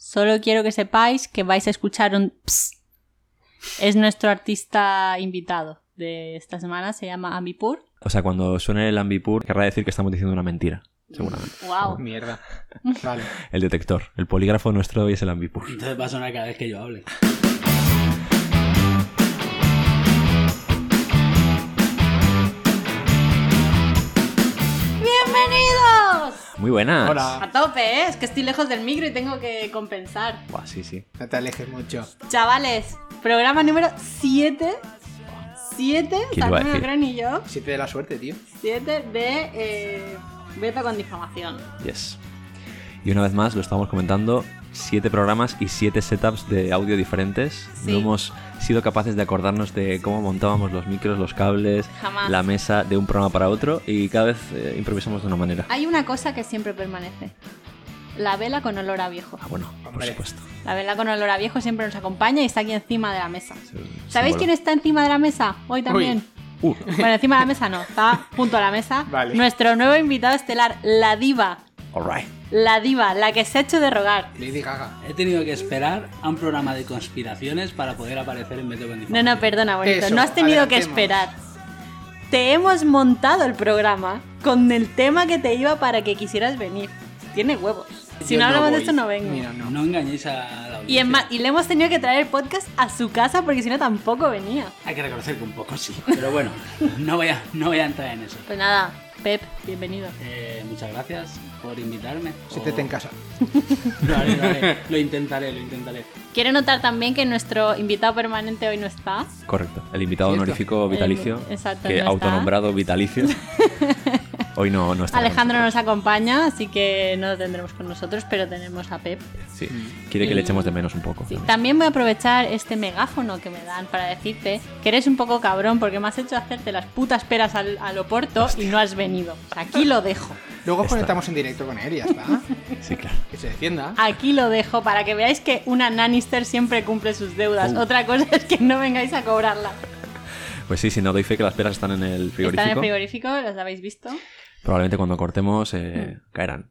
Solo quiero que sepáis que vais a escuchar un psst. Es nuestro artista invitado de esta semana, se llama Ambipur. O sea, cuando suene el Ambipur, querrá decir que estamos diciendo una mentira, seguramente. ¡Wow! Mierda. Vale. El detector, el polígrafo nuestro hoy es el Ambipur. Entonces va a sonar cada vez que yo hable. Muy buenas. Hola. A tope, ¿eh? Es que estoy lejos del micro y tengo que compensar. Buah, sí, sí. No te alejes mucho. Chavales, programa número 7. 7, también me lo creo ni yo. 7 de la suerte, tío. 7 de Beta con difamación. Yes. Y una vez más, lo estamos comentando, 7 programas y 7 setups de audio diferentes. Sí. No hemos sido capaces de acordarnos de cómo montábamos los micros, los cables, jamás, la mesa de un programa para otro, y cada vez improvisamos de una manera. Hay una cosa que siempre permanece: la vela con olor a viejo. Ah, bueno, por supuesto. La vela con olor a viejo siempre nos acompaña y está aquí encima de la mesa. Sí, ¿sabéis quién está encima de la mesa hoy también? Bueno, encima de la mesa no, está junto a la mesa. Vale. Nuestro nuevo invitado estelar, la diva. All right. La diva, la que se ha hecho de rogar. Lady Gaga. He tenido que esperar a un programa de conspiraciones para poder aparecer en Beethoven. No, no, perdona, bonito. Eso, no has tenido que esperar. Te hemos montado el programa con el tema que te iba para que quisieras venir. Tiene huevos. Si yo no hablamos de esto, no vengo. Mira, no engañéis a la audiencia. Y le hemos tenido que traer el podcast a su casa porque si no tampoco venía. Hay que reconocer que un poco sí. Pero bueno, no voy a entrar en eso. Pues nada, Pep, bienvenido. Muchas gracias por invitarme. Siéntete en casa. Vale, lo intentaré. Quiero notar también que nuestro invitado permanente hoy no está. Correcto, el invitado honorífico vitalicio. Exacto, que no autonombrado está. Vitalicio. Hoy no está. Alejandro nos acompaña, así que no lo tendremos con nosotros, pero tenemos a Pep. Sí, quiere que le echemos de menos un poco. Sí. También voy a aprovechar este megáfono que me dan para decirte que eres un poco cabrón porque me has hecho hacerte las putas peras al Oporto. Hostia. Y no has venido. Aquí lo dejo. Luego os conectamos en directo con él y ya está. Sí, claro. Que se defienda. Aquí lo dejo para que veáis que una Nannister siempre cumple sus deudas. Otra cosa es que no vengáis a cobrarla. Pues sí, si no doy fe que las peras están en el frigorífico. Están en el frigorífico, las habéis visto. Probablemente cuando cortemos caerán.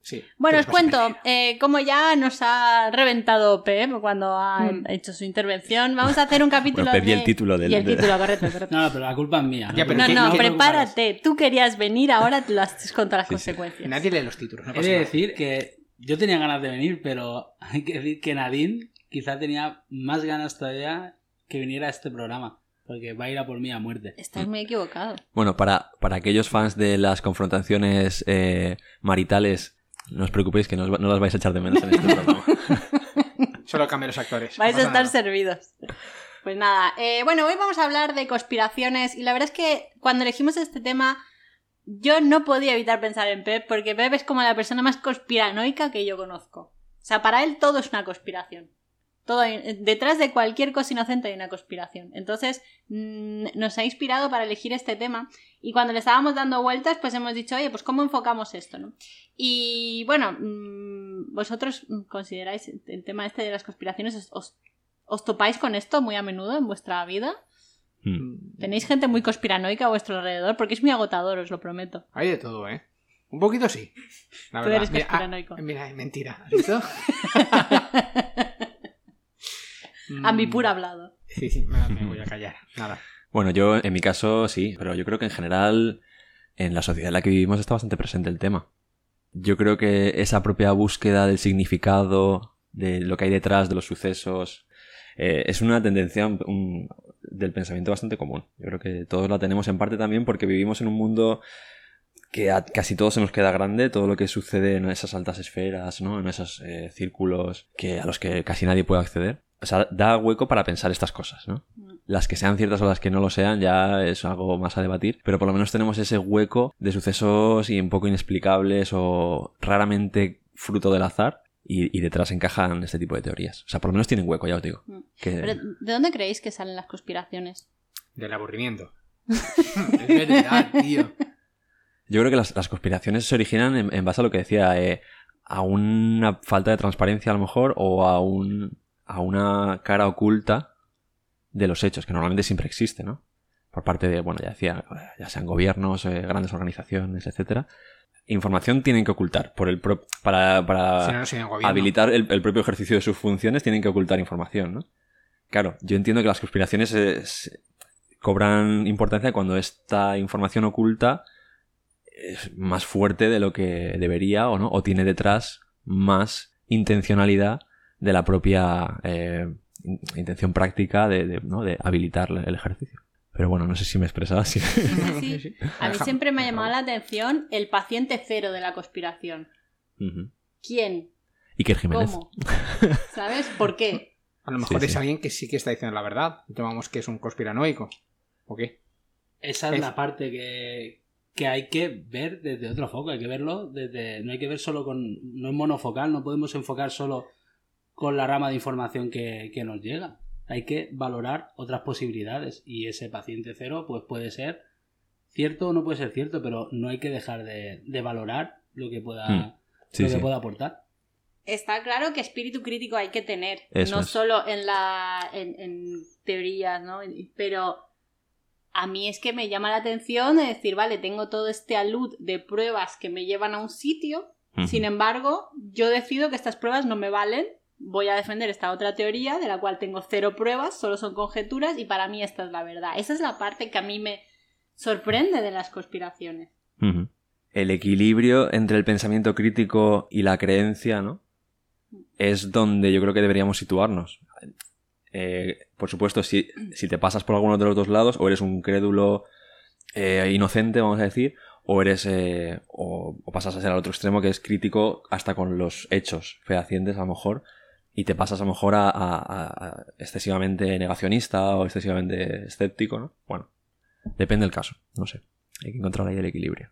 Sí. Bueno, os cuento, como ya nos ha reventado Pep cuando ha hecho su intervención, vamos a hacer un capítulo bueno, Pep y el título del... Y el título, correcto. No, pero la culpa es mía. Ya, no, prepárate. Tú querías venir, ahora te lo has contado las consecuencias. Nadie lee los títulos. No pasa nada. Decir que yo tenía ganas de venir, pero hay que decir que Nadine quizá tenía más ganas todavía que viniera a este programa. Porque va a ir a por mí a muerte. Estás muy equivocado. Bueno, para aquellos fans de las confrontaciones maritales, no os preocupéis que no las vais a echar de menos en este programa. Solo cambian los actores. Vais a estar servidos. Pues nada, bueno, hoy vamos a hablar de conspiraciones y la verdad es que cuando elegimos este tema yo no podía evitar pensar en Pep porque Pep es como la persona más conspiranoica que yo conozco. O sea, para él todo es una conspiración. Todo, detrás de cualquier cosa inocente hay una conspiración. Entonces nos ha inspirado para elegir este tema y cuando le estábamos dando vueltas pues hemos dicho, oye, pues ¿cómo enfocamos esto? ¿No? Y bueno, vosotros consideráis el tema este de las conspiraciones, ¿os topáis con esto muy a menudo en vuestra vida? ¿Tenéis gente muy conspiranoica a vuestro alrededor? Porque es muy agotador, os lo prometo. Hay de todo, ¿eh? Un poquito sí, la verdad. Tú eres conspiranoico. Mira, mentira, ¿has visto? Ambipur hablado. Sí, me voy a callar. Nada. Bueno, yo en mi caso sí, pero yo creo que en general en la sociedad en la que vivimos está bastante presente el tema. Yo creo que esa propia búsqueda del significado, de lo que hay detrás de los sucesos, es una tendencia del pensamiento bastante común. Yo creo que todos la tenemos en parte también porque vivimos en un mundo que a casi todos se nos queda grande, todo lo que sucede en esas altas esferas, ¿no? En esos círculos que a los que casi nadie puede acceder. O sea, da hueco para pensar estas cosas, ¿no? Las que sean ciertas o las que no lo sean ya es algo más a debatir, pero por lo menos tenemos ese hueco de sucesos y un poco inexplicables o raramente fruto del azar y detrás encajan este tipo de teorías. O sea, por lo menos tienen hueco, ya os digo. Que... ¿Pero de dónde creéis que salen las conspiraciones? Del aburrimiento. Es verdad, tío. Yo creo que las conspiraciones se originan en base a lo que decía, a una falta de transparencia a lo mejor o a una cara oculta de los hechos, que normalmente siempre existe, ¿no? Por parte de, bueno, ya decía, ya sean gobiernos, grandes organizaciones, etcétera. información tienen que ocultar. Para si no, no sería el gobierno. Habilitar el propio ejercicio de sus funciones, tienen que ocultar información, ¿no? Claro, yo entiendo que las conspiraciones cobran importancia cuando esta información oculta es más fuerte de lo que debería o no, o tiene detrás más intencionalidad de la propia intención práctica de habilitar el ejercicio. Pero bueno, no sé si me expresaba así. Sí. A mí siempre me ha llamado la atención el paciente cero de la conspiración. Uh-huh. ¿Quién? Iker Jiménez. ¿Cómo? ¿Sabes? ¿Por qué? A lo mejor es alguien que sí que está diciendo la verdad. Tomamos que es un conspiranoico. ¿O qué? Esa es la parte que hay que ver desde otro foco. Hay que verlo desde... No hay que ver solo con... No es monofocal. No podemos enfocar solo con la rama de información que nos llega. Hay que valorar otras posibilidades, y ese paciente cero pues puede ser cierto o no puede ser cierto, pero no hay que dejar de valorar lo que pueda pueda aportar. Está claro que espíritu crítico hay que tener, eso no es. Solo en teorías, ¿no? Pero a mí es que me llama la atención de decir, vale, tengo todo este alud de pruebas que me llevan a un sitio, uh-huh. Sin embargo, yo decido que estas pruebas no me valen. Voy a defender esta otra teoría de la cual tengo cero pruebas, solo son conjeturas y para mí esta es la verdad. Esa es la parte que a mí me sorprende de las conspiraciones. Uh-huh. El equilibrio entre el pensamiento crítico y la creencia, ¿no? Es donde yo creo que deberíamos situarnos. Por supuesto, si te pasas por alguno de los dos lados, o eres un crédulo inocente, vamos a decir, o eres o pasas a ser al otro extremo, que es crítico hasta con los hechos fehacientes a lo mejor, y te pasas a lo mejor a excesivamente negacionista o excesivamente escéptico, ¿no? Bueno, depende del caso, no sé. Hay que encontrar ahí el equilibrio.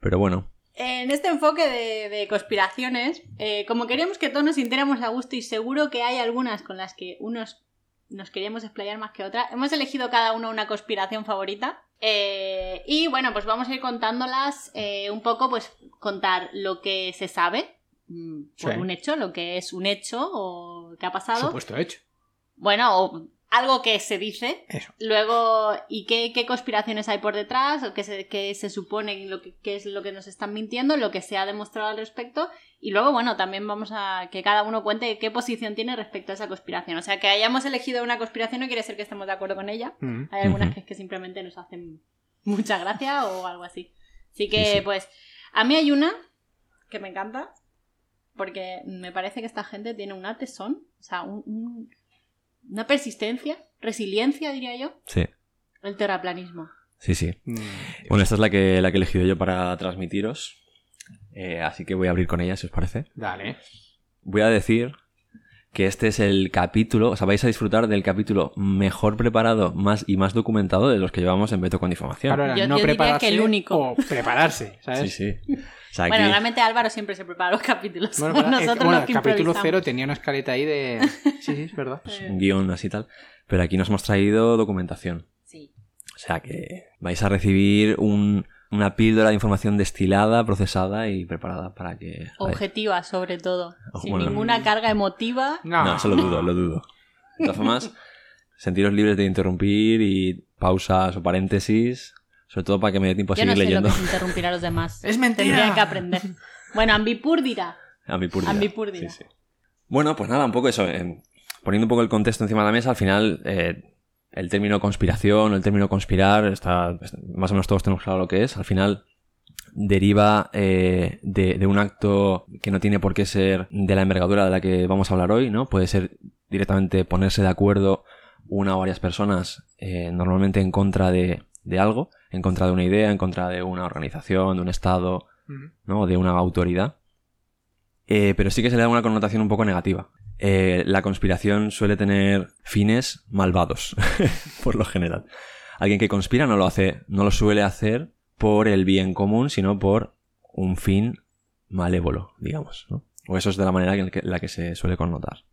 Pero bueno. En este enfoque de conspiraciones, como queríamos que todos nos sintiéramos a gusto y seguro que hay algunas con las que unos nos queríamos explayar más que otras, hemos elegido cada uno una conspiración favorita. Y bueno, pues vamos a ir contándolas un poco, pues contar lo que se sabe por un hecho, lo que es un hecho o que ha pasado. Supuesto hecho. Bueno, o algo que se dice. Eso. Luego, ¿y qué conspiraciones hay por detrás? O qué se supone, qué es lo que nos están mintiendo, lo que se ha demostrado al respecto. Y luego, bueno, también vamos a que cada uno cuente qué posición tiene respecto a esa conspiración. O sea, que hayamos elegido una conspiración no quiere decir que estemos de acuerdo con ella. Mm-hmm. Hay algunas mm-hmm. que simplemente nos hacen mucha gracia o algo así. Así que, pues, a mí hay una que me encanta porque me parece que esta gente tiene un tesón, o sea, una persistencia, resiliencia, diría yo. Sí. El terraplanismo. Sí, sí. Bueno, esta es la que he elegido yo para transmitiros. Así que voy a abrir con ella, si os parece. Dale. Voy a decir que este es el capítulo, o sea, vais a disfrutar del capítulo mejor preparado más documentado de los que llevamos en Veto con Difamación. Claro, yo diría que el único. O prepararse, ¿sabes? Sí, sí. O sea, bueno, realmente Álvaro siempre se prepara los capítulos. Bueno, el capítulo 0 tenía una escaleta ahí de... Sí, sí, es verdad. Pues un guión así tal. Pero aquí nos hemos traído documentación. Sí. O sea que vais a recibir una píldora de información destilada, procesada y preparada para que... Objetiva, sobre todo. Sin ninguna carga emotiva. No, eso lo dudo. De todas formas, sentiros libres de interrumpir y pausas o paréntesis, sobre todo para que me dé tiempo a seguir leyendo. Yo no sé lo que es interrumpir a los demás. ¡Es mentira! Tendría que aprender. Bueno, Ambipur dirá. Sí, sí. Bueno, pues nada, un poco eso. Poniendo un poco el contexto encima de la mesa, al final... el término conspiración o el término conspirar, más o menos todos tenemos claro lo que es. Al final deriva de un acto que no tiene por qué ser de la envergadura de la que vamos a hablar hoy, ¿no? Puede ser directamente ponerse de acuerdo una o varias personas, normalmente en contra de algo, en contra de una idea, en contra de una organización, de un estado, ¿no? De una autoridad. Pero sí que se le da una connotación un poco negativa. La conspiración suele tener fines malvados, por lo general. Alguien que conspira no lo suele hacer por el bien común, sino por un fin malévolo, digamos, ¿no? O eso es de la manera en la que se suele connotar.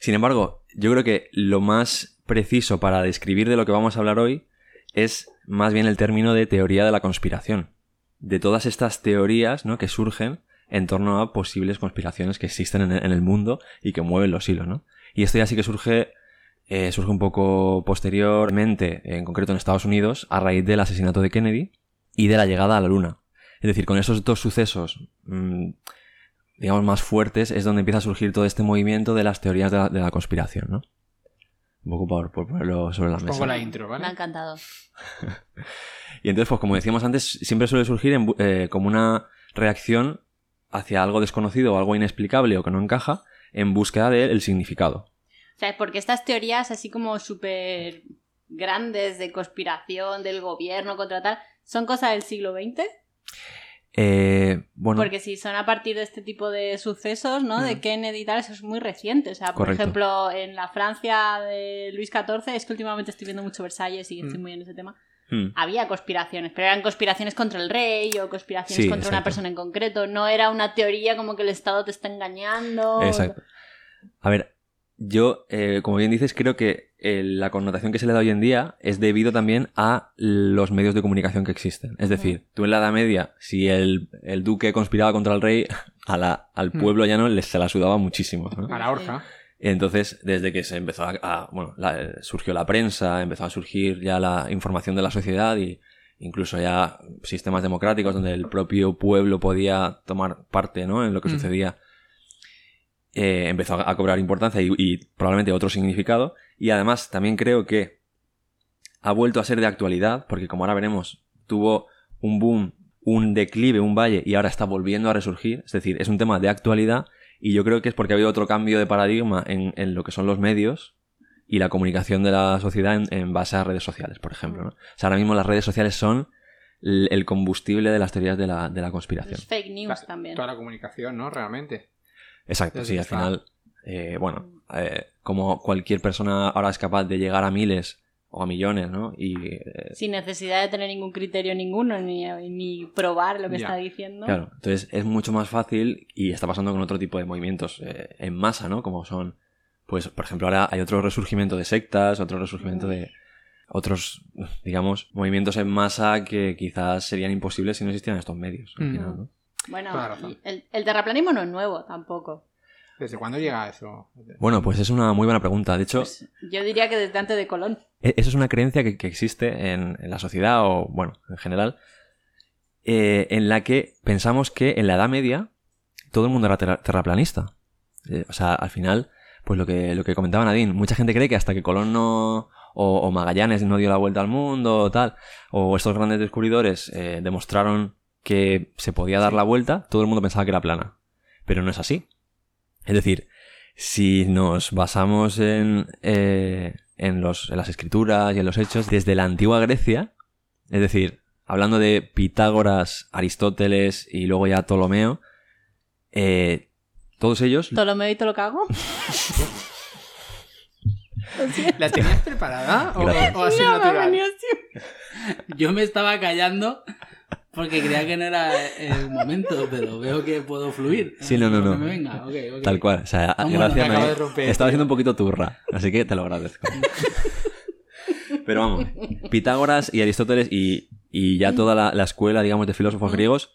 Sin embargo, yo creo que lo más preciso para describir de lo que vamos a hablar hoy es más bien el término de teoría de la conspiración. De todas estas teorías, ¿no?, que surgen en torno a posibles conspiraciones que existen en el mundo y que mueven los hilos, ¿no? Y esto ya sí que surge un poco posteriormente, en concreto en Estados Unidos, a raíz del asesinato de Kennedy y de la llegada a la Luna. Es decir, con esos dos sucesos, digamos, más fuertes, es donde empieza a surgir todo este movimiento de las teorías de la conspiración, ¿no? Un poco por ponerlo sobre la mesa. Pongo la intro, ¿vale? Me ha encantado. Y entonces, pues como decíamos antes, siempre suele surgir como una reacción hacia algo desconocido o algo inexplicable o que no encaja, en búsqueda del significado. O sea, porque estas teorías así como súper grandes de conspiración, del gobierno contra tal, ¿son cosas del siglo XX? Bueno. Porque si son a partir de este tipo de sucesos, ¿no? Uh-huh. De Kennedy y tal, eso es muy reciente. O sea, por Correcto. Ejemplo, en la Francia de Luis XIV, es que últimamente estoy viendo mucho Versalles y estoy muy en ese tema. Había conspiraciones, pero eran conspiraciones contra el rey o conspiraciones contra una persona en concreto. No era una teoría como que el Estado te está engañando. Exacto. A ver, yo, como bien dices, creo que la connotación que se le da hoy en día es debido también a los medios de comunicación que existen. Es decir, tú en la Edad Media, si el duque conspiraba contra el rey, al pueblo llano se la sudaba muchísimo, ¿no? A la horca. Entonces, desde que se empezó surgió la prensa, empezó a surgir ya la información de la sociedad e incluso ya sistemas democráticos donde el propio pueblo podía tomar parte, ¿no? En lo que sucedía. Empezó a cobrar importancia y probablemente otro significado. Y además también creo que ha vuelto a ser de actualidad, porque como ahora veremos, tuvo un boom, un declive, un valle, y ahora está volviendo a resurgir. Es decir, es un tema de actualidad. Y yo creo que es porque ha habido otro cambio de paradigma en lo que son los medios y la comunicación de la sociedad en base a redes sociales, por ejemplo, ¿no? O sea, ahora mismo las redes sociales son el combustible de las teorías de la conspiración. Los fake news también. Toda la comunicación, ¿no? Realmente. Exacto, sí. Al final, como cualquier persona ahora es capaz de llegar a miles o a millones, ¿no? Y sin necesidad de tener ningún criterio ninguno, ni probar lo que está diciendo. Claro, entonces es mucho más fácil y está pasando con otro tipo de movimientos en masa, ¿no? Como son, pues, por ejemplo, ahora hay otro resurgimiento de sectas, otro resurgimiento de otros, digamos, movimientos en masa que quizás serían imposibles si no existieran estos medios. Al final, ¿no? Bueno, el terraplanismo no es nuevo tampoco. ¿Desde cuándo llega eso? Bueno, pues es una muy buena pregunta. De hecho, pues yo diría que desde antes de Colón. Eso es una creencia que existe en la sociedad o, bueno, en general, en la que pensamos que en la Edad Media todo el mundo era terraplanista. O sea, al final, pues lo que comentaba Nadine, mucha gente cree que hasta que Colón no... o Magallanes no dio la vuelta al mundo o tal, o estos grandes descubridores demostraron que se podía dar la vuelta, todo el mundo pensaba que era plana. Pero no es así. Es decir, si nos basamos en las escrituras y en los hechos, desde la antigua Grecia, es decir, hablando de Pitágoras, Aristóteles y luego ya Ptolomeo, todos ellos... ¿Ptolomeo y Tolocago? ¿La tenías preparada? ¿O así no, natural? Yo me estaba callando... Porque creía que no era el momento, pero veo que puedo fluir. Sí, no. Me venga. Okay. Tal cual. O sea, gracias. Estaba haciendo un poquito turra, así que te lo agradezco. Pero vamos, Pitágoras y Aristóteles y ya toda la escuela, digamos, de filósofos griegos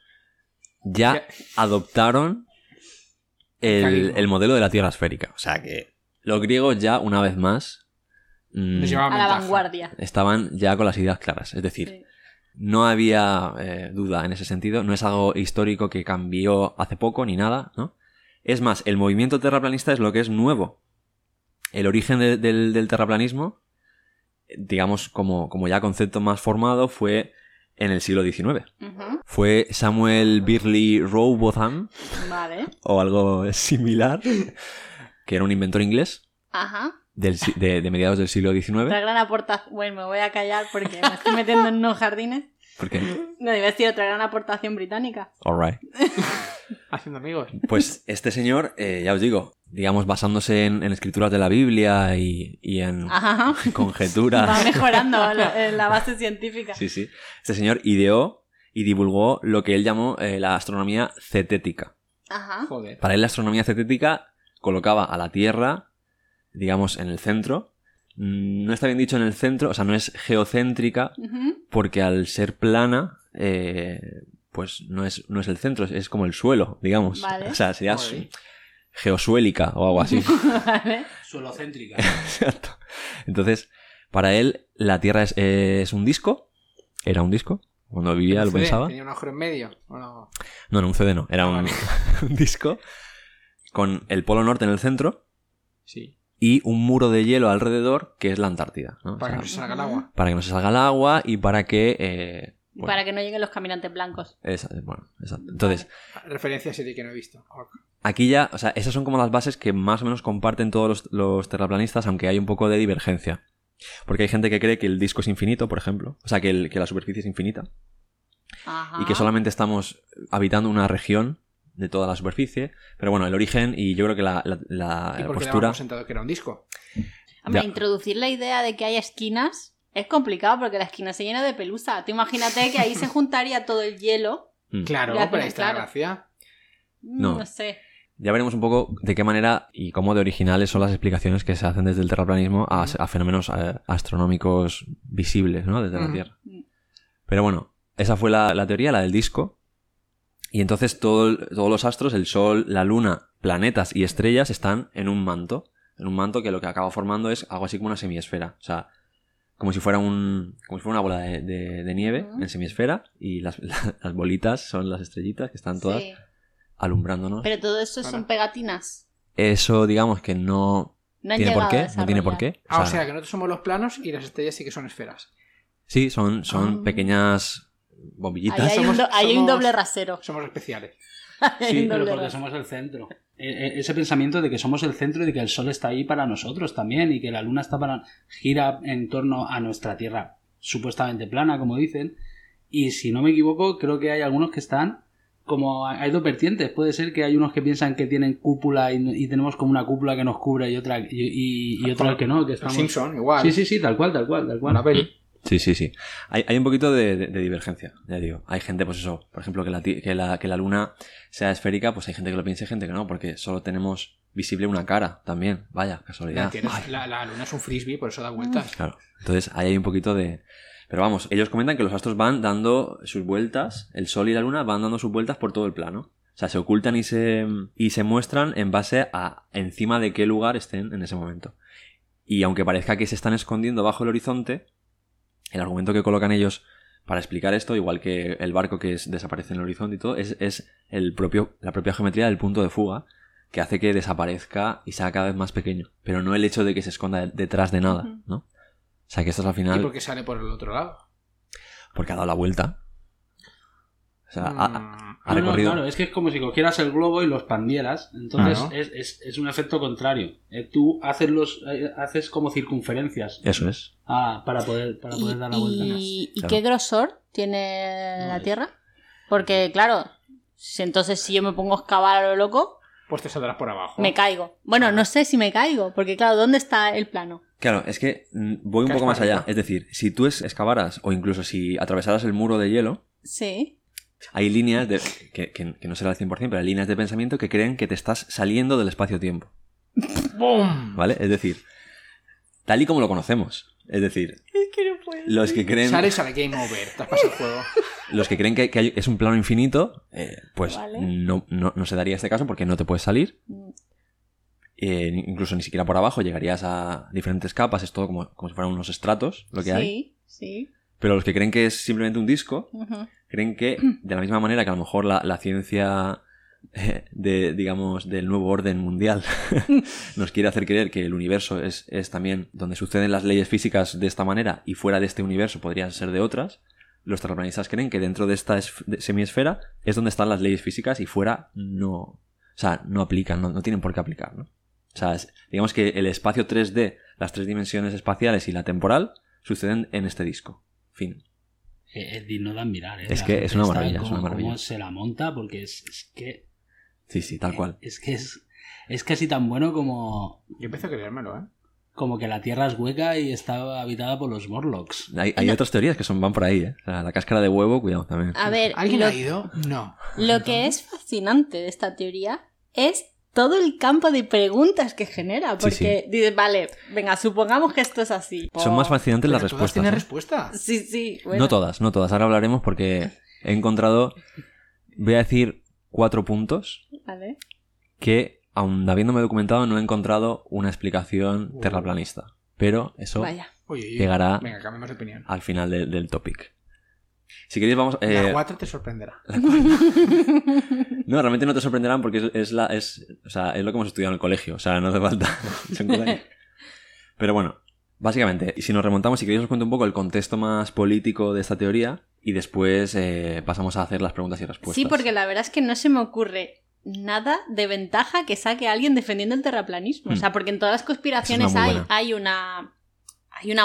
ya adoptaron el modelo de la Tierra esférica. O sea que los griegos ya, una vez más, a la vanguardia. Estaban ya con las ideas claras. Es decir... Sí. No había duda en ese sentido, no es algo histórico que cambió hace poco ni nada, ¿no? Es más, el movimiento terraplanista es lo que es nuevo. El origen del terraplanismo, digamos, como ya concepto más formado, fue en el siglo XIX. Uh-huh. Fue Samuel Birley Rowbotham, vale, o algo similar, que era un inventor inglés. Ajá. De mediados del siglo XIX. Otra gran aportación. Bueno, me voy a callar porque me estoy metiendo en unos jardines. ¿Por qué? No, debe ser otra gran aportación británica. All right. Haciendo amigos. Pues este señor, ya os digo, digamos, basándose en escrituras de la Biblia y en conjeturas. Va mejorando la base científica. Sí. Este señor ideó y divulgó lo que él llamó la astronomía cetética. Ajá. Joder. Para él la astronomía cetética colocaba a la Tierra, digamos, en el centro. No está bien dicho en el centro, o sea, no es geocéntrica, porque al ser plana, pues no es el centro, es como el suelo, digamos. Vale. O sea, sería geosuélica o algo así. Vale. Suelocéntrica. Exacto. Entonces, para él, la Tierra es un disco, era un disco, Cuando vivía lo pensaba. ¿Tenía un agujero en medio? No, no, un CD no. Era un disco con el polo norte en el centro. Sí. Y un muro de hielo alrededor, que es la Antártida, ¿no? Para, o sea, que no se salga el agua. Para que no se salga el agua y para que... bueno. Para que no lleguen los caminantes blancos. Exacto, bueno, exacto. Entonces... Vale. Referencia serie que no he visto. Aquí ya, o sea, esas son como las bases que más o menos comparten todos los terraplanistas, aunque hay un poco de divergencia. Porque hay gente que cree que el disco es infinito, por ejemplo. O sea, que la superficie es infinita. Ajá. Y que solamente estamos habitando una región de toda la superficie. Pero bueno, el origen y yo creo que la ¿y por qué postura... sentado que era un disco? Hombre, ya. Introducir la idea de que hay esquinas es complicado porque la esquina se llena de pelusa. Tú imagínate que ahí se juntaría todo el hielo. Claro, pero ahí está la gracia. No sé. Ya veremos un poco de qué manera y cómo de originales son las explicaciones que se hacen desde el terraplanismo a fenómenos astronómicos visibles, ¿no? Desde la Tierra. Pero bueno, esa fue la teoría, la del disco. Y entonces todos los astros, el Sol, la Luna, planetas y estrellas están en un manto. En un manto que lo que acaba formando es algo así como una semiesfera. O sea, como si fuera una bola de nieve en semiesfera. Y las bolitas son las estrellitas que están todas... Sí. Alumbrándonos. Pero todo eso son pegatinas. Eso, digamos que no tiene por qué. No tiene por qué. O sea, que nosotros somos los planos y las estrellas sí que son esferas. Sí, son pequeñas bombillitas. Ahí hay un doble rasero. Somos especiales. Sí, pero porque somos el centro. Ese pensamiento de que somos el centro y de que el Sol está ahí para nosotros también y que la Luna gira en torno a nuestra Tierra supuestamente plana, como dicen. Y si no me equivoco, creo que hay algunos que están... Como hay dos vertientes, puede ser que hay unos que piensan que tienen cúpula y tenemos como una cúpula que nos cubre y otra y otra que no, que estamos... Simpson, igual. Sí, tal cual. La peli. Sí. Hay un poquito de divergencia, ya digo. Hay gente, pues eso, por ejemplo, que la Luna sea esférica, pues hay gente que lo piensa y gente que no, porque solo tenemos visible una cara también. Vaya, casualidad. La Luna es un frisbee, por eso da vueltas. Claro, entonces ahí hay un poquito de... Pero vamos, ellos comentan que los astros van dando sus vueltas, el Sol y la Luna van dando sus vueltas por todo el plano. O sea, se ocultan y se muestran en base a encima de qué lugar estén en ese momento. Y aunque parezca que se están escondiendo bajo el horizonte, el argumento que colocan ellos para explicar esto, igual que el barco que desaparece en el horizonte y todo, es la propia geometría del punto de fuga que hace que desaparezca y sea cada vez más pequeño. Pero no el hecho de que se esconda detrás de nada, ¿no? O sea, que esto es al final... ¿Y por qué sale por el otro lado? Porque ha dado la vuelta. O sea, ha recorrido... No, claro, es que es como si cogieras el globo y lo expandieras. Entonces es un efecto contrario. Tú haces como circunferencias. Eso es. Para poder dar la vuelta. ¿Y claro. Qué grosor tiene la Tierra? Porque, claro, entonces si yo me pongo a excavar a lo loco... Pues te saldrás por abajo. Me caigo. Bueno, no sé si me caigo, porque claro, ¿dónde está el plano? Claro, es que voy un poco más allá. Es decir, si tú excavaras o incluso si atravesaras el muro de hielo, sí. Hay líneas que no será el 100%, pero hay líneas de pensamiento que creen que te estás saliendo del espacio-tiempo. ¡Bum! ¿Vale? Es decir, tal y como lo conocemos. Es decir, es que no puedo. Los que creen... Sale Game Over, te has pasado el juego. Los que creen que es un plano infinito, pues vale. No se daría este caso porque no te puedes salir. Incluso ni siquiera por abajo, llegarías a diferentes capas, es todo como si fueran unos estratos lo que hay. Sí. Pero los que creen que es simplemente un disco, creen que de la misma manera que a lo mejor la ciencia del nuevo orden mundial nos quiere hacer creer que el universo es también donde suceden las leyes físicas de esta manera y fuera de este universo podrían ser de otras. Los terraplanistas creen que dentro de esta semiesfera es donde están las leyes físicas y fuera no, o sea, no aplican, no tienen por qué aplicar, ¿no? O sea, digamos que el espacio 3D, las tres dimensiones espaciales y la temporal suceden en este disco. Fin. Es digno de admirar, ¿eh? Es que es una maravilla, es una maravilla. Cómo se la monta porque es que... Sí, tal cual. Es que es casi tan bueno como... Yo empiezo a creérmelo, ¿eh? Como que la Tierra es hueca y está habitada por los Morlocks. Hay otras teorías que van por ahí, ¿eh? O sea, la cáscara de huevo, cuidado también. A ver, ¿alguien ha ido? No. Lo que es fascinante de esta teoría es todo el campo de preguntas que genera. Porque dices, vale, venga, supongamos que esto es así. Son más fascinantes las respuestas. ¿Tiene respuesta? Sí. Bueno. No todas. Ahora hablaremos porque he encontrado, voy a decir, 4 puntos. Vale. Que... Aún habiéndome documentado, no he encontrado una explicación terraplanista. Pero eso llegará. Venga, cambiamos de opinión. Al final del topic. Si queréis vamos... La 4 te sorprenderá. No, realmente no te sorprenderán porque es lo que hemos estudiado en el colegio. O sea, no hace falta. Pero bueno, básicamente, si nos remontamos, si queréis os cuento un poco el contexto más político de esta teoría y después pasamos a hacer las preguntas y respuestas. Sí, porque la verdad es que no se me ocurre nada de ventaja que saque a alguien defendiendo el terraplanismo. O sea, porque en todas las conspiraciones hay una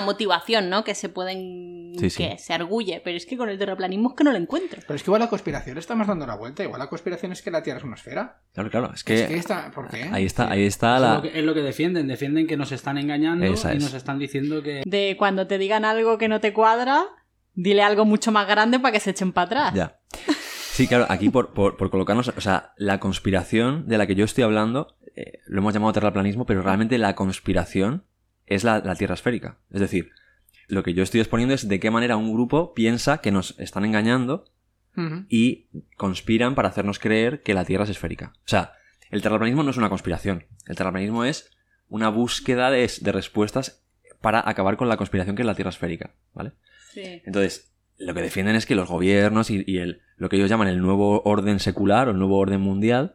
motivación, ¿no? Que se pueden... Sí, sí. Que se arguye. Pero es que con el terraplanismo es que no lo encuentro. Pero es que igual la conspiración le estamos dando una vuelta. Igual la conspiración es que la Tierra es una esfera. Claro. Es que está... ¿Por qué? Ahí está la... Es lo que defienden. Defienden que nos están engañando y nos están diciendo que... De cuando te digan algo que no te cuadra, dile algo mucho más grande para que se echen para atrás. Ya. Sí, claro. Aquí por colocarnos... O sea, la conspiración de la que yo estoy hablando, lo hemos llamado terraplanismo, pero realmente la conspiración... es la Tierra esférica. Es decir, lo que yo estoy exponiendo es de qué manera un grupo piensa que nos están engañando y conspiran para hacernos creer que la Tierra es esférica. O sea, el terraplanismo no es una conspiración. El terraplanismo es una búsqueda de respuestas para acabar con la conspiración que es la Tierra esférica, ¿vale? Sí. Entonces, lo que defienden es que los gobiernos y lo que ellos llaman el nuevo orden secular o el nuevo orden mundial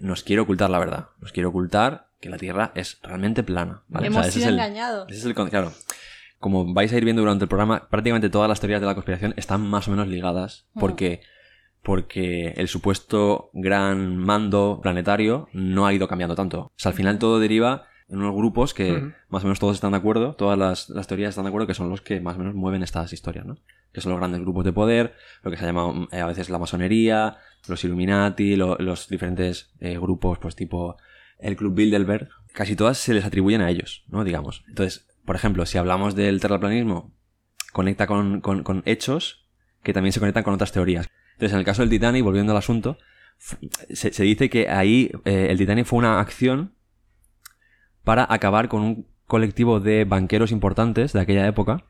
nos quiere ocultar la verdad. Nos quiere ocultar que la Tierra es realmente plana, ¿vale? Hemos sido engañados. Claro, como vais a ir viendo durante el programa, prácticamente todas las teorías de la conspiración están más o menos ligadas porque el supuesto gran mando planetario no ha ido cambiando tanto. O sea, al final todo deriva en unos grupos que más o menos todos están de acuerdo, todas las teorías están de acuerdo, que son los que más o menos mueven estas historias, ¿no? Que son los grandes grupos de poder, lo que se llama a veces la masonería, los Illuminati, los diferentes grupos pues tipo... el Club Bilderberg, casi todas se les atribuyen a ellos, ¿no? Digamos. Entonces, por ejemplo, si hablamos del terraplanismo, conecta con hechos que también se conectan con otras teorías. Entonces, en el caso del Titanic, volviendo al asunto, se dice que ahí el Titanic fue una acción para acabar con un colectivo de banqueros importantes de aquella época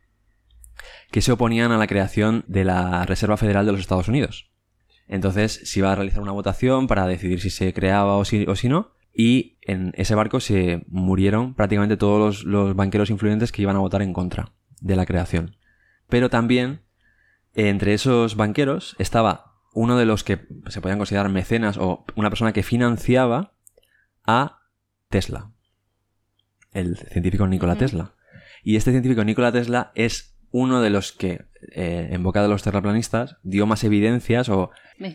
que se oponían a la creación de la Reserva Federal de los Estados Unidos. Entonces, se iba a realizar una votación para decidir si se creaba o si no. Y en ese barco se murieron prácticamente todos los banqueros influyentes que iban a votar en contra de la creación. Pero también, entre esos banqueros, estaba uno de los que se podían considerar mecenas o una persona que financiaba a Tesla, el científico Nikola Tesla. Y este científico Nikola Tesla es uno de los que, en boca de los terraplanistas, dio más evidencias o... O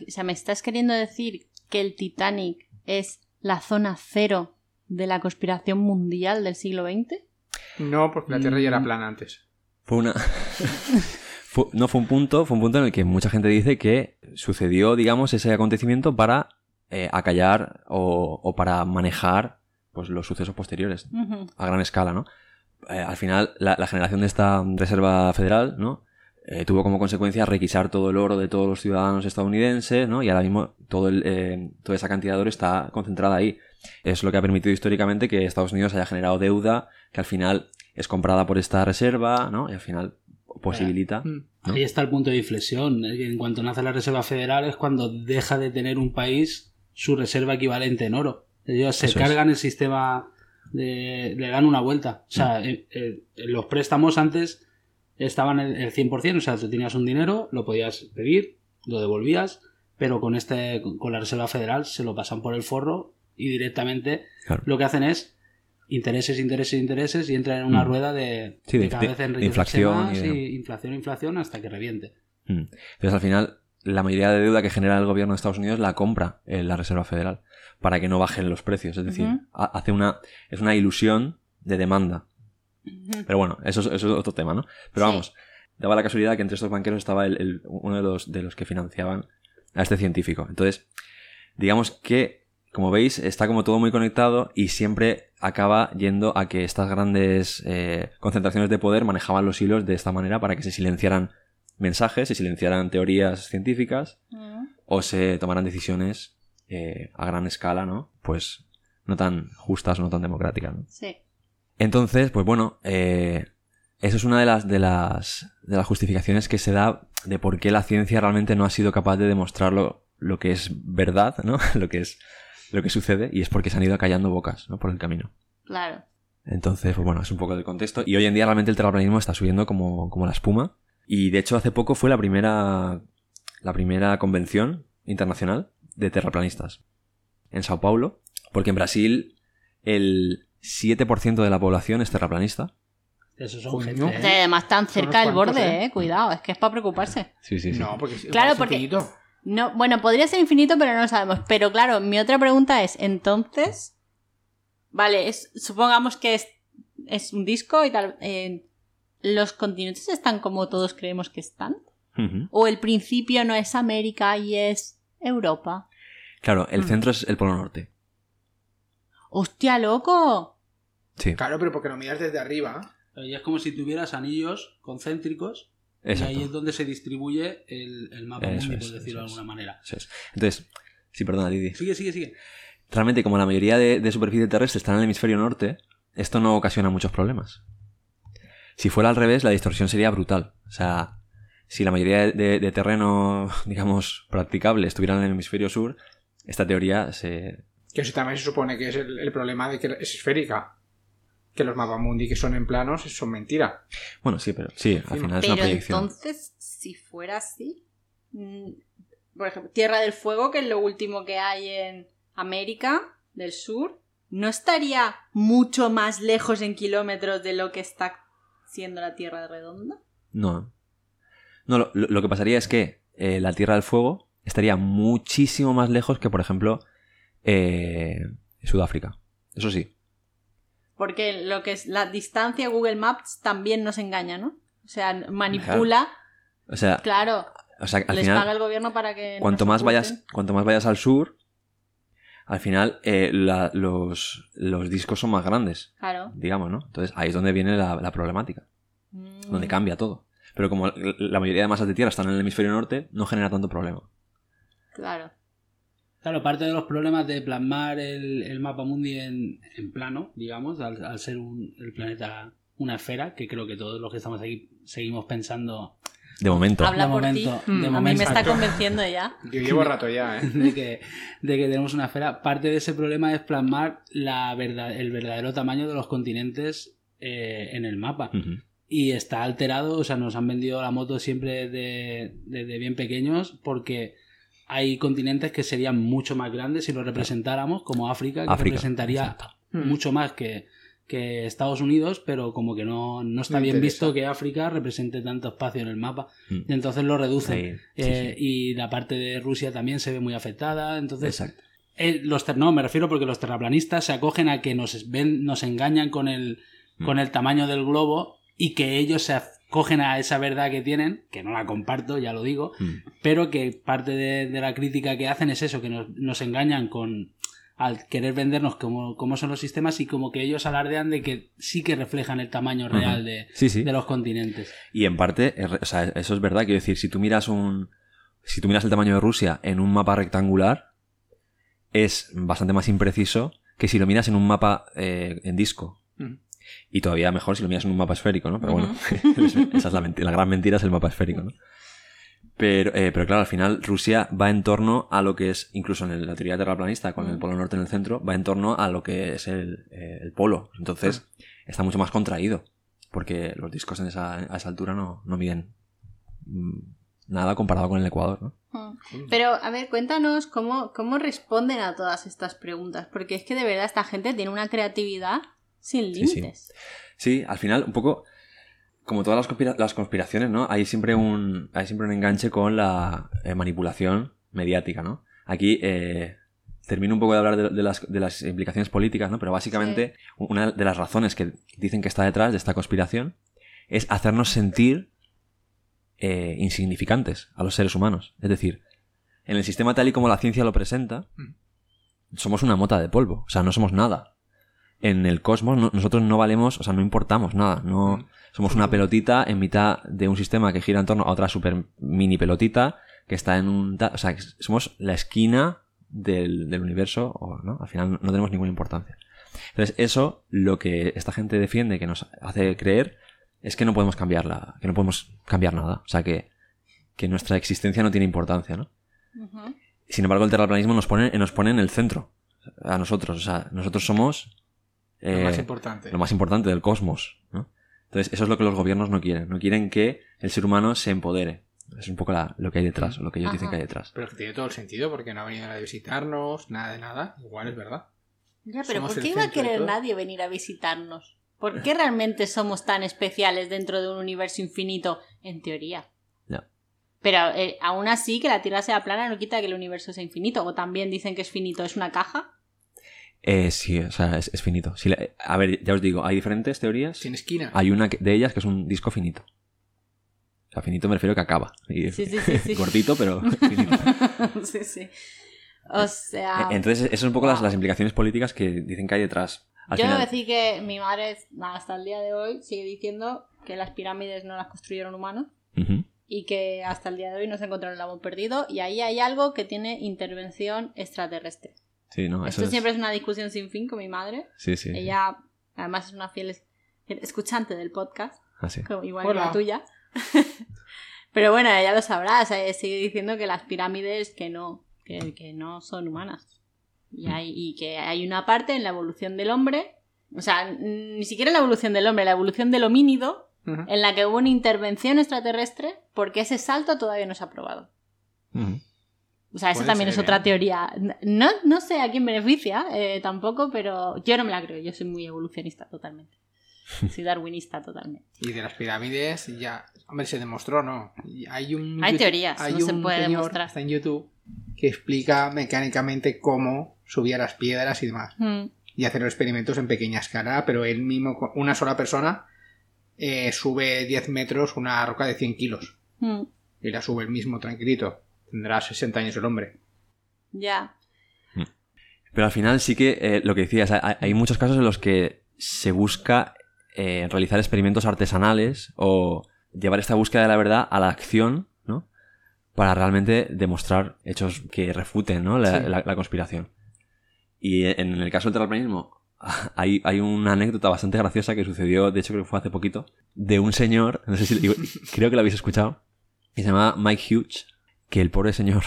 sea, ¿me estás queriendo decir que el Titanic es... la zona cero de la conspiración mundial del siglo XX? No, porque la Tierra ya era plana antes. Fue un punto en el que mucha gente dice que sucedió, digamos, ese acontecimiento para acallar o para manejar pues, los sucesos posteriores a gran escala, ¿no? Al final, la generación de esta Reserva Federal, ¿no? Tuvo como consecuencia requisar todo el oro de todos los ciudadanos estadounidenses, ¿no? Y ahora mismo toda esa cantidad de oro está concentrada ahí. Es lo que ha permitido históricamente que Estados Unidos haya generado deuda que al final es comprada por esta reserva, ¿no? Y al final posibilita... ¿no? Ahí está el punto de inflexión. En cuanto nace la Reserva Federal es cuando deja de tener un país su reserva equivalente en oro. Ellos se cargan el sistema, le dan una vuelta. O sea, los préstamos antes... estaban el 100%, o sea, tú tenías un dinero, lo podías pedir, lo devolvías, pero con la Reserva Federal se lo pasan por el forro y directamente lo que hacen es intereses y entran en una rueda de cada vez enriquecerse inflación más y inflación hasta que reviente. Entonces al final la mayoría de deuda que genera el gobierno de Estados Unidos la compra la Reserva Federal para que no bajen los precios, es decir, es una ilusión de demanda. Pero bueno, eso es otro tema, ¿no? Pero vamos, daba la casualidad que entre estos banqueros estaba uno de los que financiaban a este científico. Entonces, digamos que, como veis, está como todo muy conectado y siempre acaba yendo a que estas grandes concentraciones de poder manejaban los hilos de esta manera para que se silenciaran mensajes, se silenciaran teorías científicas o se tomaran decisiones a gran escala, ¿no? Pues no tan justas, no tan democráticas, ¿no? Sí. Entonces, pues bueno, eso es una de las justificaciones que se da de por qué la ciencia realmente no ha sido capaz de demostrar lo que es verdad, ¿no? Lo que sucede, y es porque se han ido acallando bocas, ¿no? Por el camino. Claro. Entonces, pues bueno, es un poco del contexto. Y hoy en día realmente el terraplanismo está subiendo como la espuma. Y de hecho hace poco fue la primera convención internacional de terraplanistas en Sao Paulo, porque en Brasil el 7% de la población es terraplanista. Eso son gente, ¿eh? Además tan cerca del borde, cuidado, es que es para preocuparse. Sí. No, porque claro, porque infinito. No, bueno, podría ser infinito, pero no lo sabemos. Pero claro, mi otra pregunta es, entonces, vale, supongamos que es un disco y tal, ¿los continentes están como todos creemos que están? Uh-huh. ¿O el principio no es América y es Europa? Claro, el centro es el Polo Norte. ¡Hostia, loco! Sí. Claro, pero porque lo miras desde arriba. Y es como si tuvieras anillos concéntricos. Exacto. Y ahí es donde se distribuye el mapa mundi, por decirlo de alguna manera. Eso es. Entonces, sí, perdona, Didi. Sigue. Realmente, como la mayoría de superficie terrestre está en el hemisferio norte, esto no ocasiona muchos problemas. Si fuera al revés, la distorsión sería brutal. O sea, si la mayoría de terreno, digamos, practicable estuviera en el hemisferio sur, esta teoría se... Que eso también se supone que es el problema de que es esférica. Que los mapamundi que son en planos son mentira. Bueno, sí, pero sí, al final es una proyección. Pero entonces, si fuera así, por ejemplo, Tierra del Fuego, que es lo último que hay en América del Sur, ¿no estaría mucho más lejos en kilómetros de lo que está siendo la Tierra redonda? No, lo que pasaría es que la Tierra del Fuego estaría muchísimo más lejos que, por ejemplo, Sudáfrica. Eso sí. Porque lo que es la distancia, Google Maps también nos engaña, ¿no? O sea, manipula. Claro, al les final, paga el gobierno para que... Cuanto más vayas al sur, al final los discos son más grandes. Claro. Digamos, ¿no? Entonces ahí es donde viene la problemática. Donde cambia todo. Pero como la mayoría de masas de Tierra están en el hemisferio norte, no genera tanto problema. Claro. Claro, parte de los problemas de plasmar el mapa mundi en plano, digamos, al ser el planeta una esfera, que creo que todos los que estamos aquí seguimos pensando... De momento. Habla por ti. A mí me está convenciendo ya. Yo llevo rato ya, ¿eh? De que tenemos una esfera. Parte de ese problema es plasmar el verdadero tamaño de los continentes en el mapa. Uh-huh. Y está alterado, o sea, nos han vendido la moto siempre desde bien pequeños porque... Hay continentes que serían mucho más grandes si los representáramos, como África. Representaría exacto. Mucho más que Estados Unidos, pero como que no está bien visto que África represente tanto espacio en el mapa. Y entonces lo reducen. Sí. Y la parte de Rusia también se ve muy afectada. Entonces, me refiero porque los terraplanistas se acogen a que nos engañan con el tamaño del globo y que ellos se cogen a esa verdad que tienen, que no la comparto, ya lo digo, pero que parte de la crítica que hacen es eso, que nos engañan al querer vendernos cómo son los sistemas y como que ellos alardean de que sí que reflejan el tamaño real de los continentes. Y en parte, o sea, eso es verdad, quiero decir, si tú miras el tamaño de Rusia en un mapa rectangular, es bastante más impreciso que si lo miras en un mapa en disco. Y todavía mejor si lo miras en un mapa esférico, ¿no? Pero bueno, esa es la gran mentira, es el mapa esférico, ¿no? Pero claro, al final Rusia va en torno a lo que es, incluso en la teoría terraplanista, con el polo norte en el centro, va en torno a lo que es el polo. Entonces, está mucho más contraído, porque los discos a esa altura no miden nada comparado con el Ecuador, ¿no? Pero, a ver, cuéntanos cómo responden a todas estas preguntas, porque es que de verdad esta gente tiene una creatividad... Sin límites. Sí, al final, un poco, como todas las conspiraciones, ¿no? Hay siempre un enganche con la manipulación mediática, ¿no? Aquí termino un poco de hablar de las implicaciones políticas, ¿no? Pero básicamente una de las razones que dicen que está detrás de esta conspiración es hacernos sentir insignificantes a los seres humanos. Es decir, en el sistema tal y como la ciencia lo presenta, somos una mota de polvo, o sea, no somos nada. En el cosmos nosotros no valemos, o sea, no importamos nada, no somos una pelotita en mitad de un sistema que gira en torno a otra super mini pelotita que está en o sea, somos la esquina del universo, ¿no? Al final no tenemos ninguna importancia. Entonces eso, lo que esta gente defiende, que nos hace creer, es que no podemos cambiar nada, o sea, que nuestra existencia no tiene importancia, ¿no? Uh-huh. Sin embargo, el terraplanismo nos pone en el centro, a nosotros, o sea, nosotros somos lo más importante del cosmos, ¿no? Entonces, eso es lo que los gobiernos no quieren. No quieren que el ser humano se empodere. Es un poco lo que hay detrás, o lo que ellos dicen que hay detrás. Pero es que tiene todo el sentido, porque no ha venido a visitarnos, nada de nada. Igual es verdad. Ya, pero ¿por qué iba a querer nadie venir a visitarnos? ¿Por qué realmente somos tan especiales dentro de un universo infinito? En teoría. No. Pero aún así, que la Tierra sea plana no quita que el universo sea infinito. O también dicen que es finito, ¿es una caja? Sí, o sea, es finito. Si a ver, ya os digo, hay diferentes teorías. Sin esquina. Hay una de ellas que es un disco finito. O sea, finito me refiero a que acaba. Y, sí. Cortito, pero finito. Sí, sí. O sea... Entonces, esas son un poco las implicaciones políticas que dicen que hay detrás. Yo debo decir que mi madre, hasta el día de hoy, sigue diciendo que las pirámides no las construyeron humanos. Uh-huh. Y que hasta el día de hoy no se encontraron el amor perdido. Y ahí hay algo que tiene intervención extraterrestre. Sí, no, esto siempre es una discusión sin fin con mi madre. Sí, sí. Ella, además, es una fiel escuchante del podcast. Ah, sí. Igual que la tuya. Pero bueno, ella lo sabrá. O sea, sigue diciendo que las pirámides que no son humanas. Y que hay una parte en la evolución del hombre, o sea, ni siquiera en la evolución del hombre, la evolución del homínido, uh-huh, en la que hubo una intervención extraterrestre, porque ese salto todavía no se ha probado. Uh-huh. O sea, eso también es otra teoría. No sé a quién beneficia tampoco, pero yo no me la creo. Yo soy muy evolucionista totalmente. Soy darwinista totalmente. Y de las pirámides ya... Hombre, se demostró, ¿no? Hay teorías, hay no se puede demostrar. Está en YouTube que explica mecánicamente cómo subía las piedras y demás. Mm. Y hacer los experimentos en pequeña escala, pero él mismo, una sola persona, sube 10 metros una roca de 100 kilos. Mm. Y la sube él mismo tranquilito. Tendrá 60 años el hombre. Ya. Yeah. Pero al final sí que, lo que decías, hay muchos casos en los que se busca... realizar experimentos artesanales o llevar esta búsqueda de la verdad a la acción, ¿no? Para realmente demostrar hechos que refuten, ¿no? la conspiración. Y en el caso del terraplanismo hay una anécdota bastante graciosa que sucedió, de hecho creo que fue hace poquito, de un señor, no sé si creo que lo habéis escuchado, que se llamaba Mike Hughes, que el pobre señor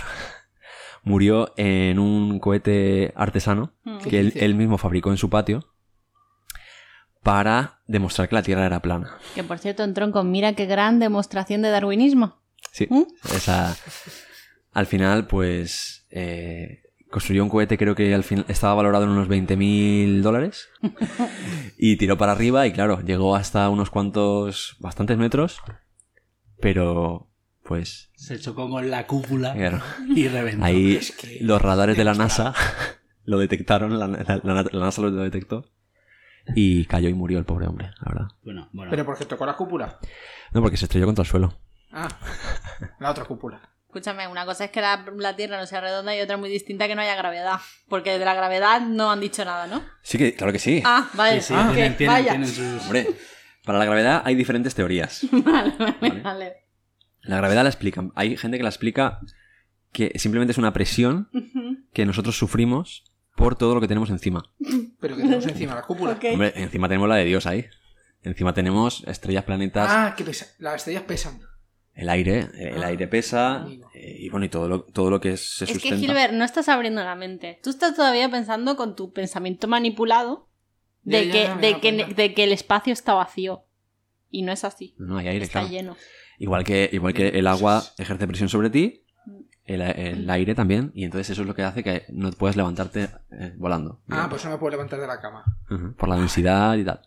murió en un cohete artesano que él mismo fabricó en su patio, para demostrar que la Tierra era plana. Que, por cierto, en tronco, mira qué gran demostración de darwinismo. Sí, al final, pues, construyó un cohete, creo que al final estaba valorado en unos $20,000, y tiró para arriba, y claro, llegó hasta unos bastantes metros, pero, pues... Se chocó con la cúpula, claro, y reventó. Ahí es que los radares de la NASA lo detectaron, la NASA lo detectó, y cayó y murió el pobre hombre, la verdad. Bueno. ¿Pero porque tocó la cúpula? No, porque se estrelló contra el suelo. Ah, la otra cúpula. Escúchame, una cosa es que la Tierra no sea redonda y otra muy distinta que no haya gravedad. Porque de la gravedad no han dicho nada, ¿no? Sí, claro que sí. Ah, vale. Sí, tienen sus... Hombre, para la gravedad hay diferentes teorías. Vale. La gravedad la explican. Hay gente que la explica que simplemente es una presión que nosotros sufrimos por todo lo que tenemos encima. ¿Pero qué tenemos encima? ¿La cúpula? Okay. Hombre, encima tenemos la de Dios ahí. Encima tenemos estrellas, planetas... Ah, que pesan. Las estrellas pesan. El aire pesa. Y bueno, y todo lo que se sustenta. Es que, Gilbert, no estás abriendo la mente. Tú estás todavía pensando con tu pensamiento manipulado de que el espacio está vacío. Y no es así. No, hay aire, está lleno. Igual que el agua ejerce presión sobre ti... El aire también, y entonces eso es lo que hace que no puedas levantarte volando. Ah, pues no me puedo levantar de la cama. Uh-huh. Por la densidad y tal.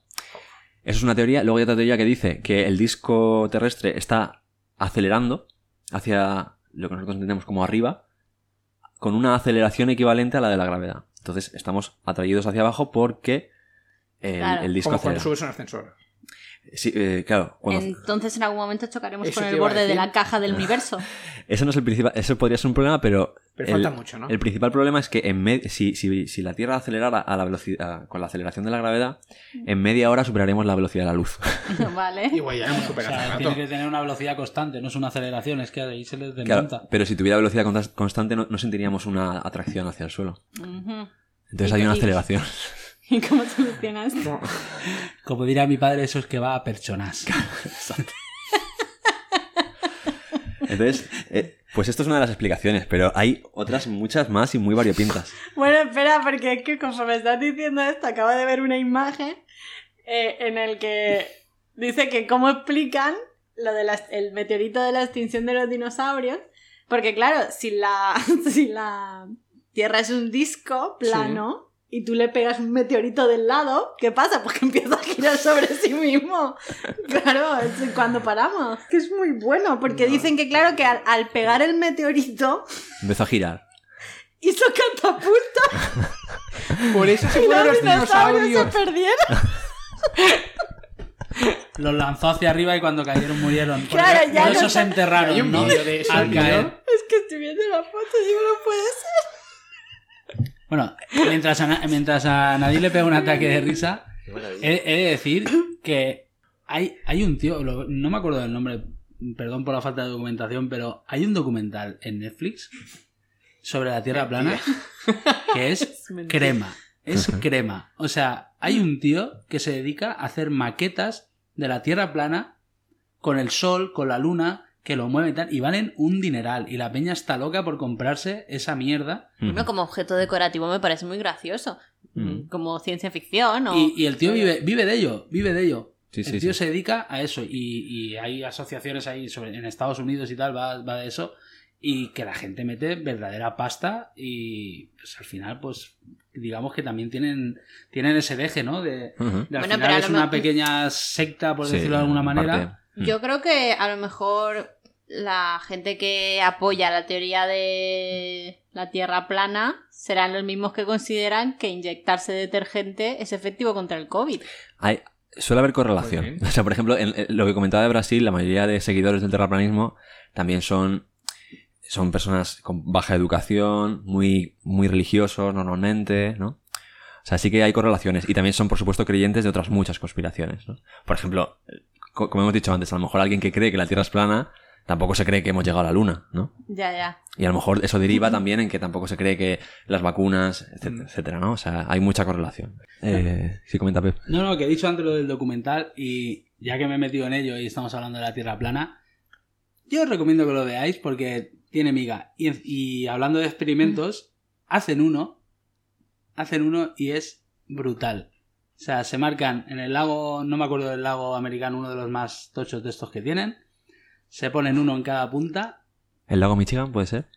Eso es una teoría. Luego hay otra teoría que dice que el disco terrestre está acelerando hacia lo que nosotros entendemos como arriba, con una aceleración equivalente a la de la gravedad. Entonces estamos atraídos hacia abajo porque el disco como acelera. Cuando subes un ascensor. Sí, claro. Entonces en algún momento chocaremos con el borde de la caja del universo. Eso no es el principal, eso podría ser un problema, pero falta mucho, ¿no? El principal problema es que si la Tierra acelerara a la velocidad con la aceleración de la gravedad, en media hora superaremos la velocidad de la luz. Vale. Igual ya hemos superado. O sea, tiene que tener una velocidad constante, no es una aceleración, es que ahí se les desmonta. Claro, pero si tuviera velocidad constante no sentiríamos una atracción hacia el suelo. Uh-huh. Entonces hay una aceleración. ¿Y cómo solucionas? No. Como dirá mi padre, eso es que va a personas. Entonces, pues esto es una de las explicaciones, pero hay otras muchas más y muy variopintas. Bueno, espera, porque es que como me estás diciendo esto, acabo de ver una imagen en el que Dice que cómo explican lo de el meteorito de la extinción de los dinosaurios, porque claro, si la Tierra es un disco plano, sí, y tú le pegas un meteorito del lado, ¿qué pasa? Pues que empieza a girar sobre sí mismo. Claro, es cuando paramos. Que es muy bueno, porque dicen que claro, que al pegar el meteorito... empezó a girar. Hizo catapulta. Por eso se fueron los dinosaurios. Se perdieron. Los lanzó hacia arriba y cuando cayeron murieron. Claro, por eso se enterraron, ¿no? De eso, al caer. Es que estoy viendo la foto y digo, no puede ser. Bueno, mientras a nadie le pega un ataque de risa, he de decir que hay un tío, no me acuerdo del nombre, perdón por la falta de documentación, pero hay un documental en Netflix sobre la Tierra plana que es crema. Es crema. O sea, hay un tío que se dedica a hacer maquetas de la Tierra plana con el sol, con la luna, que lo mueve y tal, y valen un dineral. Y la peña está loca por comprarse esa mierda. Bueno, como objeto decorativo me parece muy gracioso. Como ciencia ficción o... Y el tío vive de ello, vive de ello. Sí, el tío se dedica a eso. Y hay asociaciones ahí en Estados Unidos y tal, va de eso. Y que la gente mete verdadera pasta y pues, al final, pues... digamos que también tienen ese deje, ¿no? De al bueno, final es una pequeña secta, por decirlo de alguna manera. Yo creo que a lo mejor la gente que apoya la teoría de la Tierra plana serán los mismos que consideran que inyectarse detergente es efectivo contra el COVID. Suele haber correlación. Pues sí. O sea, por ejemplo, en lo que comentaba de Brasil, la mayoría de seguidores del terraplanismo también son personas con baja educación, muy, muy religiosos normalmente, ¿no? O sea, sí que hay correlaciones. Y también son, por supuesto, creyentes de otras muchas conspiraciones, ¿no? Por ejemplo, como hemos dicho antes, a lo mejor alguien que cree que la Tierra es plana tampoco se cree que hemos llegado a la Luna, ¿no? Ya. Y a lo mejor eso deriva también en que tampoco se cree que las vacunas, etcétera, ¿no? O sea, hay mucha correlación. Sí, comenta Pep. No, que he dicho antes lo del documental y ya que me he metido en ello y estamos hablando de la Tierra plana, yo os recomiendo que lo veáis porque... tiene miga. Y hablando de experimentos, hacen uno y es brutal. O sea, se marcan en el lago, no me acuerdo del lago americano, uno de los más tochos de estos que tienen. Se ponen uno en cada punta. ¿El lago Michigan puede ser?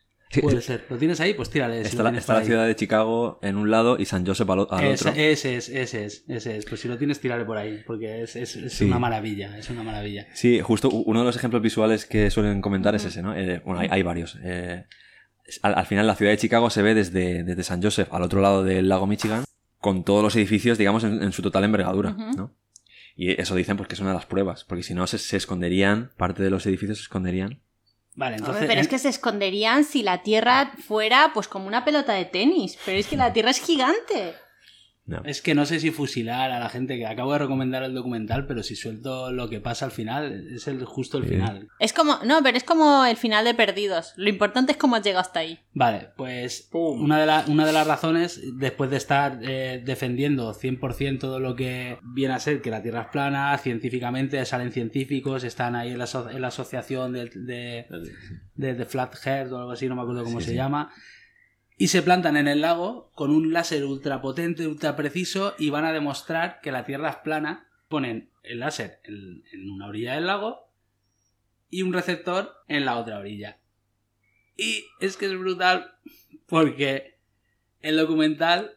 Puede ser. ¿Lo tienes ahí? Pues tírale. Está, si está la ciudad de Chicago en un lado y San Joseph al otro. Ese es. Pues si lo tienes, tírale por ahí, porque es una maravilla, es una maravilla. Sí, justo uno de los ejemplos visuales que suelen comentar es ese, ¿no? Bueno, hay varios. Al final la ciudad de Chicago se ve desde San Joseph al otro lado del lago Michigan, con todos los edificios, digamos, en su total envergadura, ¿no? Y eso dicen porque es una de las pruebas, porque si no se esconderían, parte de los edificios se esconderían. Vale, entonces... Pero es que se esconderían si la Tierra fuera pues como una pelota de tenis. Pero es que la Tierra es gigante. No. Es que no sé si fusilar a la gente que acabo de recomendar el documental, pero si suelto lo que pasa al final, es justo el final. Es como el final de Perdidos. Lo importante es cómo has llegado hasta ahí. Vale, pues una de las razones, después de estar defendiendo 100% todo lo que viene a ser que la Tierra es plana, científicamente salen científicos, están ahí en la asociación de The Flat Earth o algo así, no me acuerdo cómo se llama... Y se plantan en el lago con un láser ultra potente, ultra preciso, y van a demostrar que la Tierra es plana. Ponen el láser en una orilla del lago y un receptor en la otra orilla. Y es que es brutal porque el documental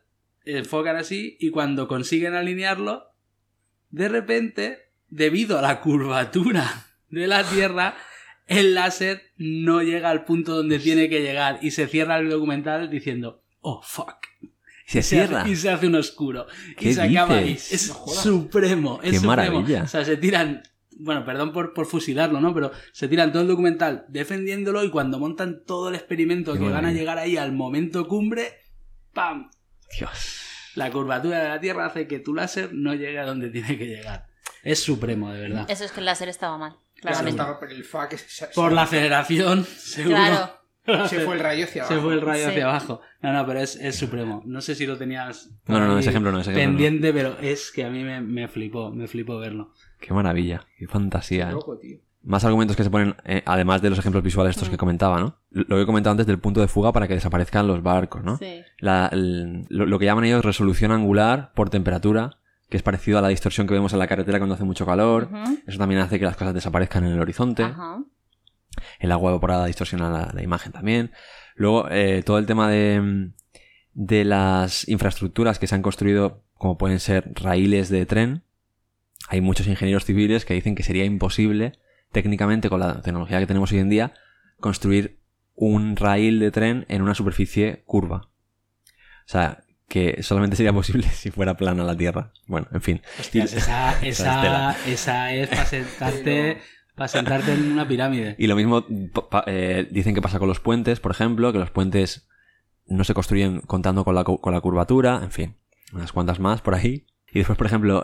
enfocan así y cuando consiguen alinearlo, de repente, debido a la curvatura de la Tierra... el láser no llega al punto donde tiene que llegar y se cierra el documental diciendo oh fuck, se cierra y se hace un oscuro y se acaba ahí. Es supremo. Maravilla. O sea, se tiran, bueno, perdón por fusilarlo, ¿no? Pero se tiran todo el documental defendiéndolo y cuando montan todo el experimento van a llegar ahí al momento cumbre, ¡pam! Dios. La curvatura de la Tierra hace que tu láser no llegue a donde tiene que llegar. Es supremo, de verdad. Eso es que el láser estaba mal. Claro, por el FAC, por la aceleración, seguro. Claro. Se fue el rayo hacia abajo. No, pero es supremo. No sé si lo tenías ese ejemplo pendiente, no. Pero es que a mí me flipó verlo. Qué maravilla, qué fantasía. Qué loco, tío. Más argumentos que se ponen, además de los ejemplos visuales estos que comentaba, ¿no? Lo que he comentado antes del punto de fuga para que desaparezcan los barcos, ¿no? Sí. Lo que llaman ellos resolución angular por temperatura, que es parecido a la distorsión que vemos en la carretera cuando hace mucho calor. Uh-huh. Eso también hace que las cosas desaparezcan en el horizonte. Uh-huh. El agua evaporada distorsiona la imagen también. Luego, todo el tema de las infraestructuras que se han construido, como pueden ser raíles de tren. Hay muchos ingenieros civiles que dicen que sería imposible, técnicamente, con la tecnología que tenemos hoy en día, construir un raíl de tren en una superficie curva. O sea, que solamente sería posible si fuera plana la Tierra. Bueno, en fin. Hostias, esa es para sentarte... Para sentarte en una pirámide. Y lo mismo dicen que pasa con los puentes, por ejemplo, que los puentes no se construyen contando con la curvatura, en fin, unas cuantas más por ahí. Y después, por ejemplo,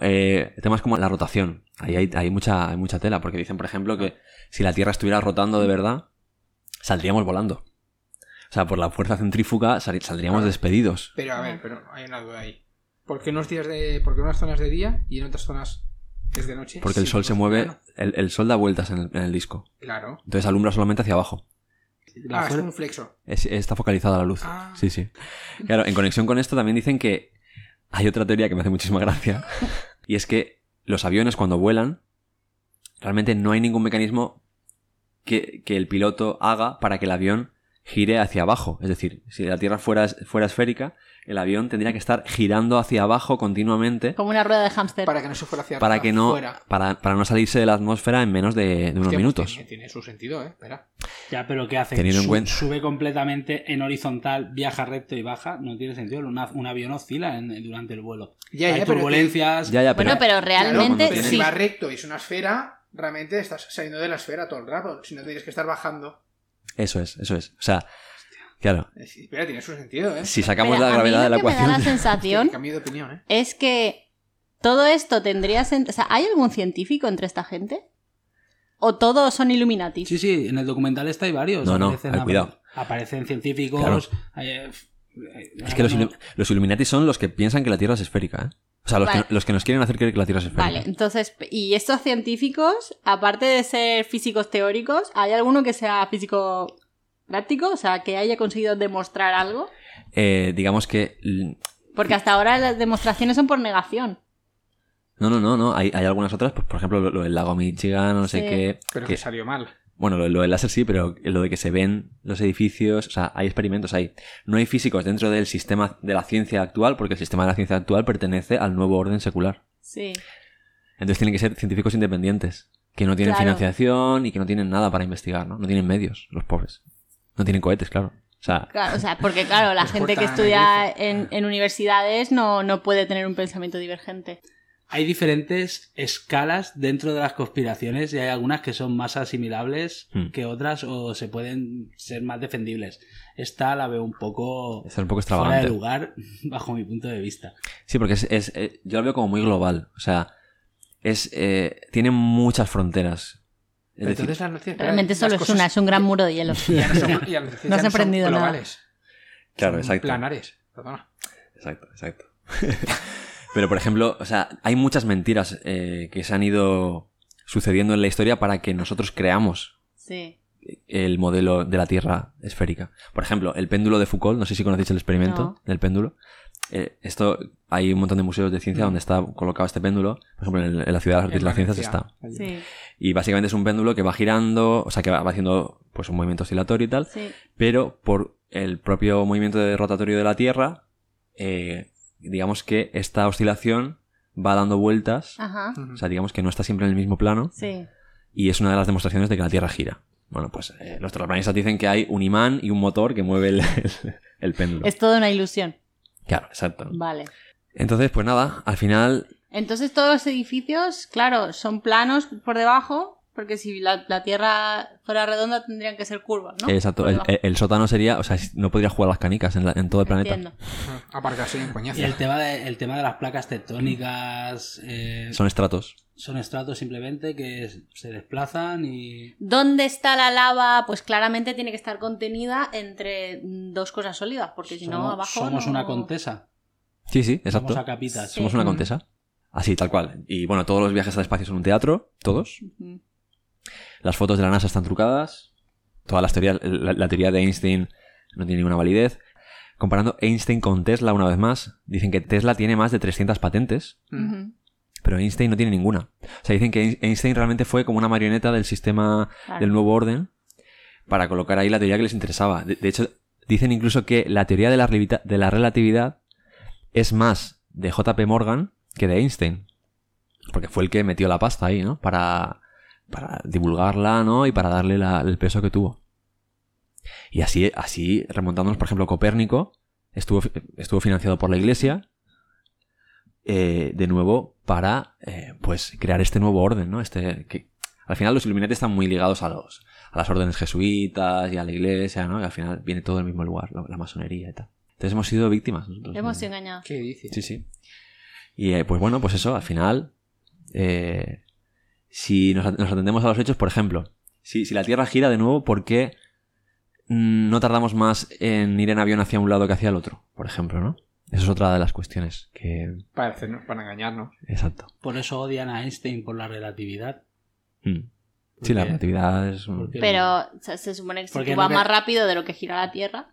temas como la rotación. Ahí hay mucha tela, porque dicen, por ejemplo, que si la Tierra estuviera rotando de verdad, saldríamos volando. O sea, por la fuerza centrífuga saldríamos despedidos. Pero a ver, pero hay una duda ahí. ¿Por qué unas zonas de día y en otras zonas... ¿Es de noche? Porque el sol se mueve, el sol da vueltas en el disco. Claro. Entonces alumbra solamente hacia abajo. Es un flexo. Está focalizada la luz. Ah. Sí, sí. Claro, en conexión con esto también dicen que hay otra teoría que me hace muchísima gracia. Y es que los aviones cuando vuelan, realmente no hay ningún mecanismo que el piloto haga para que el avión gire hacia abajo. Es decir, si la Tierra fuera esférica, el avión tendría que estar girando hacia abajo continuamente. Como una rueda de hámster. Para que no se fuera hacia abajo. Para no salirse de la atmósfera en menos de unos minutos. Tiene su sentido, ¿eh? Espera. Ya, pero ¿qué hace? Sube completamente en horizontal, viaja recto y baja. No tiene sentido. Un avión oscila durante el vuelo. Hay turbulencias. Pero realmente... Claro, si va recto y es una esfera, realmente estás saliendo de la esfera todo el rato. Si no, tienes que estar bajando. Eso es. O sea... Claro. Pero tiene su sentido, ¿eh? Si sacamos la gravedad de la ecuación. Me da la sensación de opinión, ¿eh? Es que todo esto tendría sentido. O sea, ¿hay algún científico entre esta gente? ¿O todos son Illuminati? Sí, sí, en el documental está hay varios. No, cuidado. Aparecen científicos. Claro. Es que los Illuminati son los que piensan que la Tierra es esférica, ¿eh? O sea, los que nos quieren hacer creer que la Tierra es esférica. Vale, entonces, ¿y estos científicos, aparte de ser físicos teóricos, hay alguno que sea físico... práctico, o sea, que haya conseguido demostrar algo? Digamos que... Porque hasta ahora las demostraciones son por negación. No. Hay algunas otras, pues, por ejemplo, lo del lago Michigan, no sé qué... Pero que salió mal. Bueno, lo del láser sí, pero lo de que se ven los edificios... O sea, hay experimentos ahí. No hay físicos dentro del sistema de la ciencia actual, porque el sistema de la ciencia actual pertenece al nuevo orden secular. Sí. Entonces tienen que ser científicos independientes, que no tienen financiación y que no tienen nada para investigar, ¿no? No tienen medios, los pobres. No tienen cohetes, claro. O sea, porque claro, la gente que estudia en universidades no puede tener un pensamiento divergente. Hay diferentes escalas dentro de las conspiraciones y hay algunas que son más asimilables que otras o se pueden ser más defendibles. Esta la veo un poco fuera de lugar bajo mi punto de vista. Sí, porque es yo la veo como muy global. O sea, tiene muchas fronteras. Entonces, realmente solo es una, es un gran muro de hielo. Ya no has aprendido nada. Claro, exacto. Planares, perdona. Exacto. Pero, por ejemplo, o sea, hay muchas mentiras que se han ido sucediendo en la historia para que nosotros creamos el modelo de la Tierra esférica. Por ejemplo, el péndulo de Foucault, no sé si conocéis el experimento del péndulo. Esto hay un montón de museos de ciencia donde está colocado este péndulo. Por ejemplo, en la Ciudad de las Artes y las Ciencias está. Sí. Y básicamente es un péndulo que va girando, o sea, que va haciendo pues un movimiento oscilatorio y tal, pero por el propio movimiento rotatorio de la Tierra, digamos que esta oscilación va dando vueltas. Ajá. O sea, digamos que no está siempre en el mismo plano. Sí. Y es una de las demostraciones de que la Tierra gira. Bueno, pues los terraplanistas dicen que hay un imán y un motor que mueve el péndulo. Es toda una ilusión. Claro, exacto. Vale. Entonces, pues nada, al final... Entonces todos los edificios, claro, son planos por debajo, porque si la Tierra fuera redonda tendrían que ser curvas, ¿no? Exacto. El sótano sería... O sea, no podría jugar las canicas en todo el planeta. Entiendo. Aparcarse en coñazo. Y el tema de las placas tectónicas... Son estratos. Son estratos simplemente que se desplazan y... ¿Dónde está la lava? Pues claramente tiene que estar contenida entre dos cosas sólidas, porque si no, abajo... Somos una contesa. Sí, exacto. Somos a capitas. Somos una contesa. Así, tal cual. Y bueno, todos los viajes al espacio son un teatro, todos. Uh-huh. Las fotos de la NASA están trucadas. Todas las teorías... La teoría de Einstein no tiene ninguna validez. Comparando Einstein con Tesla una vez más, dicen que Tesla tiene más de 300 patentes. Uh-huh. Pero Einstein no tiene ninguna. O sea, dicen que Einstein realmente fue como una marioneta del sistema del nuevo orden para colocar ahí la teoría que les interesaba. De hecho, dicen incluso que la teoría de la relatividad es más de JP Morgan que de Einstein. Porque fue el que metió la pasta ahí, ¿no? Para divulgarla, ¿no? Y para darle el peso que tuvo. Y así remontándonos, por ejemplo, Copérnico estuvo financiado por la Iglesia, de nuevo, para pues crear este nuevo orden, ¿no? Que al final los Illuminati están muy ligados a las órdenes jesuitas y a la Iglesia, ¿no? Que al final viene todo del mismo lugar, la masonería y tal. Entonces hemos sido víctimas nosotros. Hemos sido engañados. ¿Qué dices? Sí, sí. Y pues bueno, pues eso, al final, si nos atendemos a los hechos, por ejemplo, si la Tierra gira de nuevo, ¿por qué no tardamos más en ir en avión hacia un lado que hacia el otro, por ejemplo, ¿no? Esa es otra de las cuestiones que... Para engañarnos. Exacto. Por eso odian a Einstein por la relatividad. Mm. Sí, la relatividad es... Pero se supone que si tú vas más rápido de lo que gira la Tierra,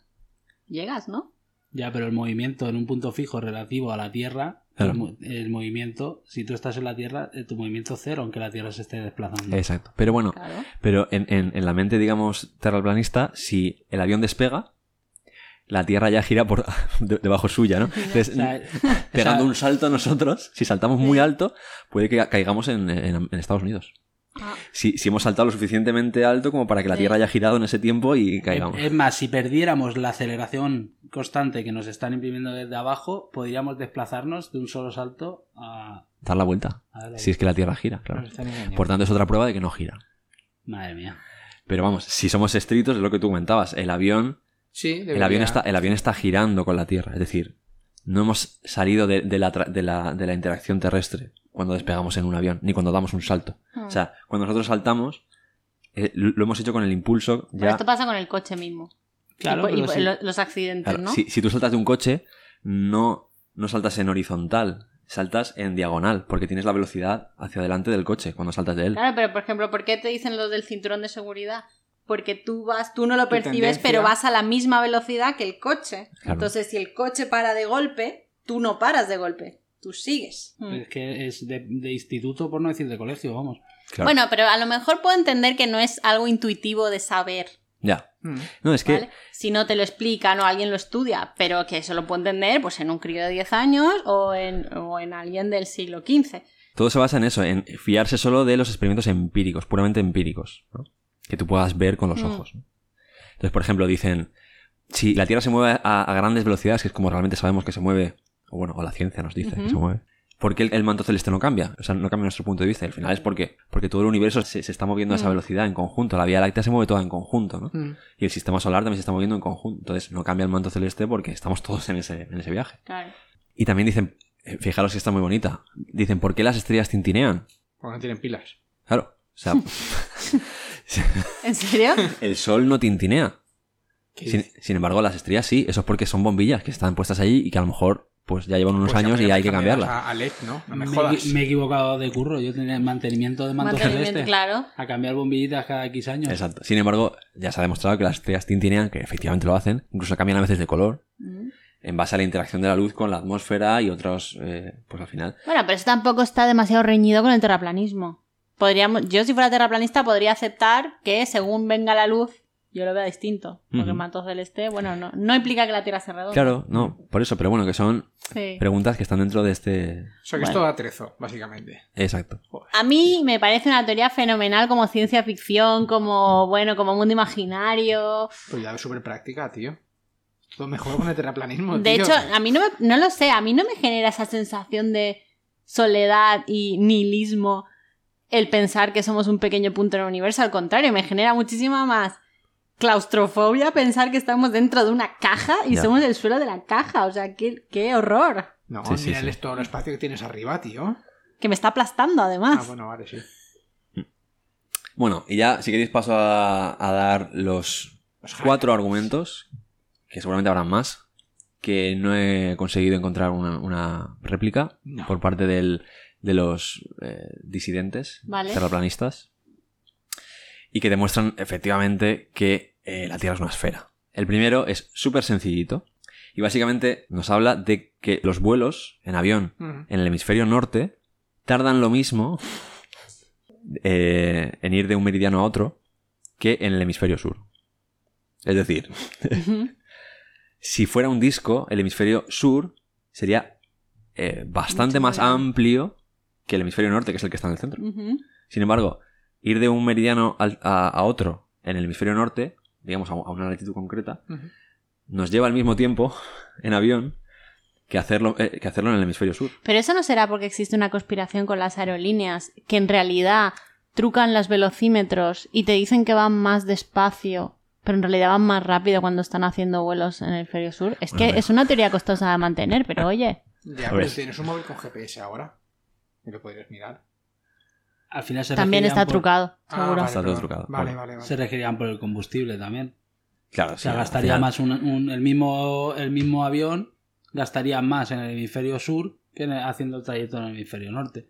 llegas, ¿no? Ya, pero el movimiento en un punto fijo relativo a la Tierra... Claro. El movimiento, si tú estás en la Tierra, tu movimiento es cero, aunque la Tierra se esté desplazando. Exacto. Pero bueno, claro. Pero en la mente, digamos, terraplanista, si el avión despega, la Tierra ya gira por debajo suya, ¿no? Entonces, pegando un salto nosotros, si saltamos muy alto, puede que caigamos en Estados Unidos. Ah. Si hemos saltado lo suficientemente alto como para que la Tierra haya girado en ese tiempo y caigamos. Es más, si perdiéramos la aceleración constante que nos están imprimiendo desde abajo, podríamos desplazarnos de un solo salto a... Dar la vuelta. Si es que la Tierra gira, claro. Por tanto, es otra prueba de que no gira. Madre mía. Pero vamos, si somos estrictos, es lo que tú comentabas. El avión está girando con la Tierra. Es decir, no hemos salido de la interacción terrestre cuando despegamos en un avión, ni cuando damos un salto. O sea, cuando nosotros saltamos, lo hemos hecho con el impulso. Ya... Pero esto pasa con el coche mismo. Claro, y los accidentes, claro, ¿no? Si tú saltas de un coche, no saltas en horizontal, saltas en diagonal, porque tienes la velocidad hacia adelante del coche cuando saltas de él. Claro, pero por ejemplo, ¿por qué te dicen lo del cinturón de seguridad? Porque tú no lo percibes, pero vas a la misma velocidad que el coche. Claro. Entonces, si el coche para de golpe, tú no paras de golpe, tú sigues. Es que es de instituto, por no decir de colegio, vamos. Claro. Bueno, pero a lo mejor puedo entender que no es algo intuitivo de saber. Ya. No, es que... ¿Vale? Si no te lo explican o alguien lo estudia, pero que eso lo puedo entender pues en un crío de 10 años o en alguien del siglo XV. Todo se basa en eso, en fiarse solo de los experimentos empíricos, puramente empíricos, ¿no? Que tú puedas ver con los ojos. Entonces, por ejemplo, dicen, si la Tierra se mueve a grandes velocidades, que es como realmente sabemos que se mueve, o bueno, o la ciencia nos dice que se mueve, ¿por qué el manto celeste no cambia? O sea, no cambia nuestro punto de vista. Y al final es porque todo el universo se está moviendo a esa velocidad en conjunto. La Vía Láctea se mueve toda en conjunto, ¿no? Y el sistema solar también se está moviendo en conjunto. Entonces, no cambia el manto celeste porque estamos todos en ese viaje. Claro. Y también dicen, fijaros que está muy bonita, dicen, ¿por qué las estrellas tintinean? Porque no tienen pilas. Claro. O sea... ¿En serio? El sol no tintinea. Sin embargo, las estrellas sí. Eso es porque son bombillas que están puestas allí y que a lo mejor pues ya llevan unos años y hay que cambiarlas. A LED, ¿no? No me jodas. Me he equivocado de curro. Yo tenía mantenimiento de manto celeste. Claro. A cambiar bombillitas cada X años. Exacto. Sin embargo, ya se ha demostrado que las estrellas tintinean, que efectivamente lo hacen. Incluso cambian a veces de color. En base a la interacción de la luz con la atmósfera y otros... pues al final... Bueno, pero eso tampoco está demasiado reñido con el terraplanismo. Yo si fuera terraplanista podría aceptar que según venga la luz yo lo vea distinto, porque el manto celeste, bueno, no implica que la Tierra se redonda. Claro, no, por eso, pero bueno, que son preguntas que están dentro de este... O sea, que esto da atrezo, básicamente. Exacto. Joder. A mí me parece una teoría fenomenal como ciencia ficción, como, bueno, como mundo imaginario... Pues ya es súper práctica, tío. Todo mejor con el terraplanismo, de tío. De hecho, a mí no lo sé, a mí no me genera esa sensación de soledad y nihilismo... el pensar que somos un pequeño punto en el universo. Al contrario, me genera muchísima más claustrofobia pensar que estamos dentro de una caja y somos el suelo de la caja. O sea, qué horror. No, sí, mira todo el espacio que tienes arriba, tío. Que me está aplastando, además. Ah, bueno, vale, sí. Bueno, y ya, si queréis, paso a dar los 4 argumentos, que seguramente habrán más, que no he conseguido encontrar una réplica por parte de los disidentes, terraplanistas, y que demuestran efectivamente que la Tierra es una esfera. El primero es súper sencillito y básicamente nos habla de que los vuelos en avión en el hemisferio norte tardan lo mismo en ir de un meridiano a otro que en el hemisferio sur. Es decir, si fuera un disco, el hemisferio sur sería bastante más amplio que el hemisferio norte, que es el que está en el centro. Uh-huh. Sin embargo, ir de un meridiano a otro en el hemisferio norte, digamos a una latitud concreta, uh-huh, nos lleva al mismo tiempo en avión que hacerlo en el hemisferio sur. Pero eso no será porque existe una conspiración con las aerolíneas, que en realidad trucan los velocímetros y te dicen que van más despacio, pero en realidad van más rápido cuando están haciendo vuelos en el hemisferio sur. Es que es una teoría costosa de mantener, pero oye... Ya, pero tienes un móvil con GPS ahora. Y lo podrías mirar. Al final se también está trucado, seguro. Vale, está todo trucado. Vale. Se regirían por el combustible también. Claro, o sea, sí, gastaría final... más el mismo avión gastaría más en el hemisferio sur que haciendo el trayecto en el hemisferio norte.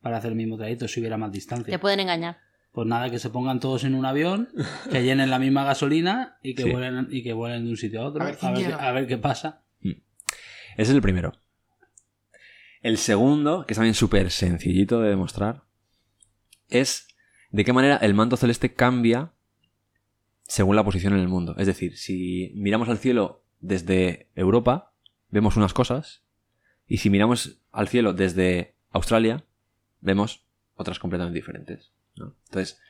Para hacer el mismo trayecto si hubiera más distancia. Te pueden engañar. Pues nada, que se pongan todos en un avión, que llenen la misma gasolina y que vuelen de un sitio a otro. A ver qué pasa. Ese es el primero. El segundo, que es también súper sencillito de demostrar, es de qué manera el manto celeste cambia según la posición en el mundo. Es decir, si miramos al cielo desde Europa, vemos unas cosas, y si miramos al cielo desde Australia, vemos otras completamente diferentes, ¿no? Entonces,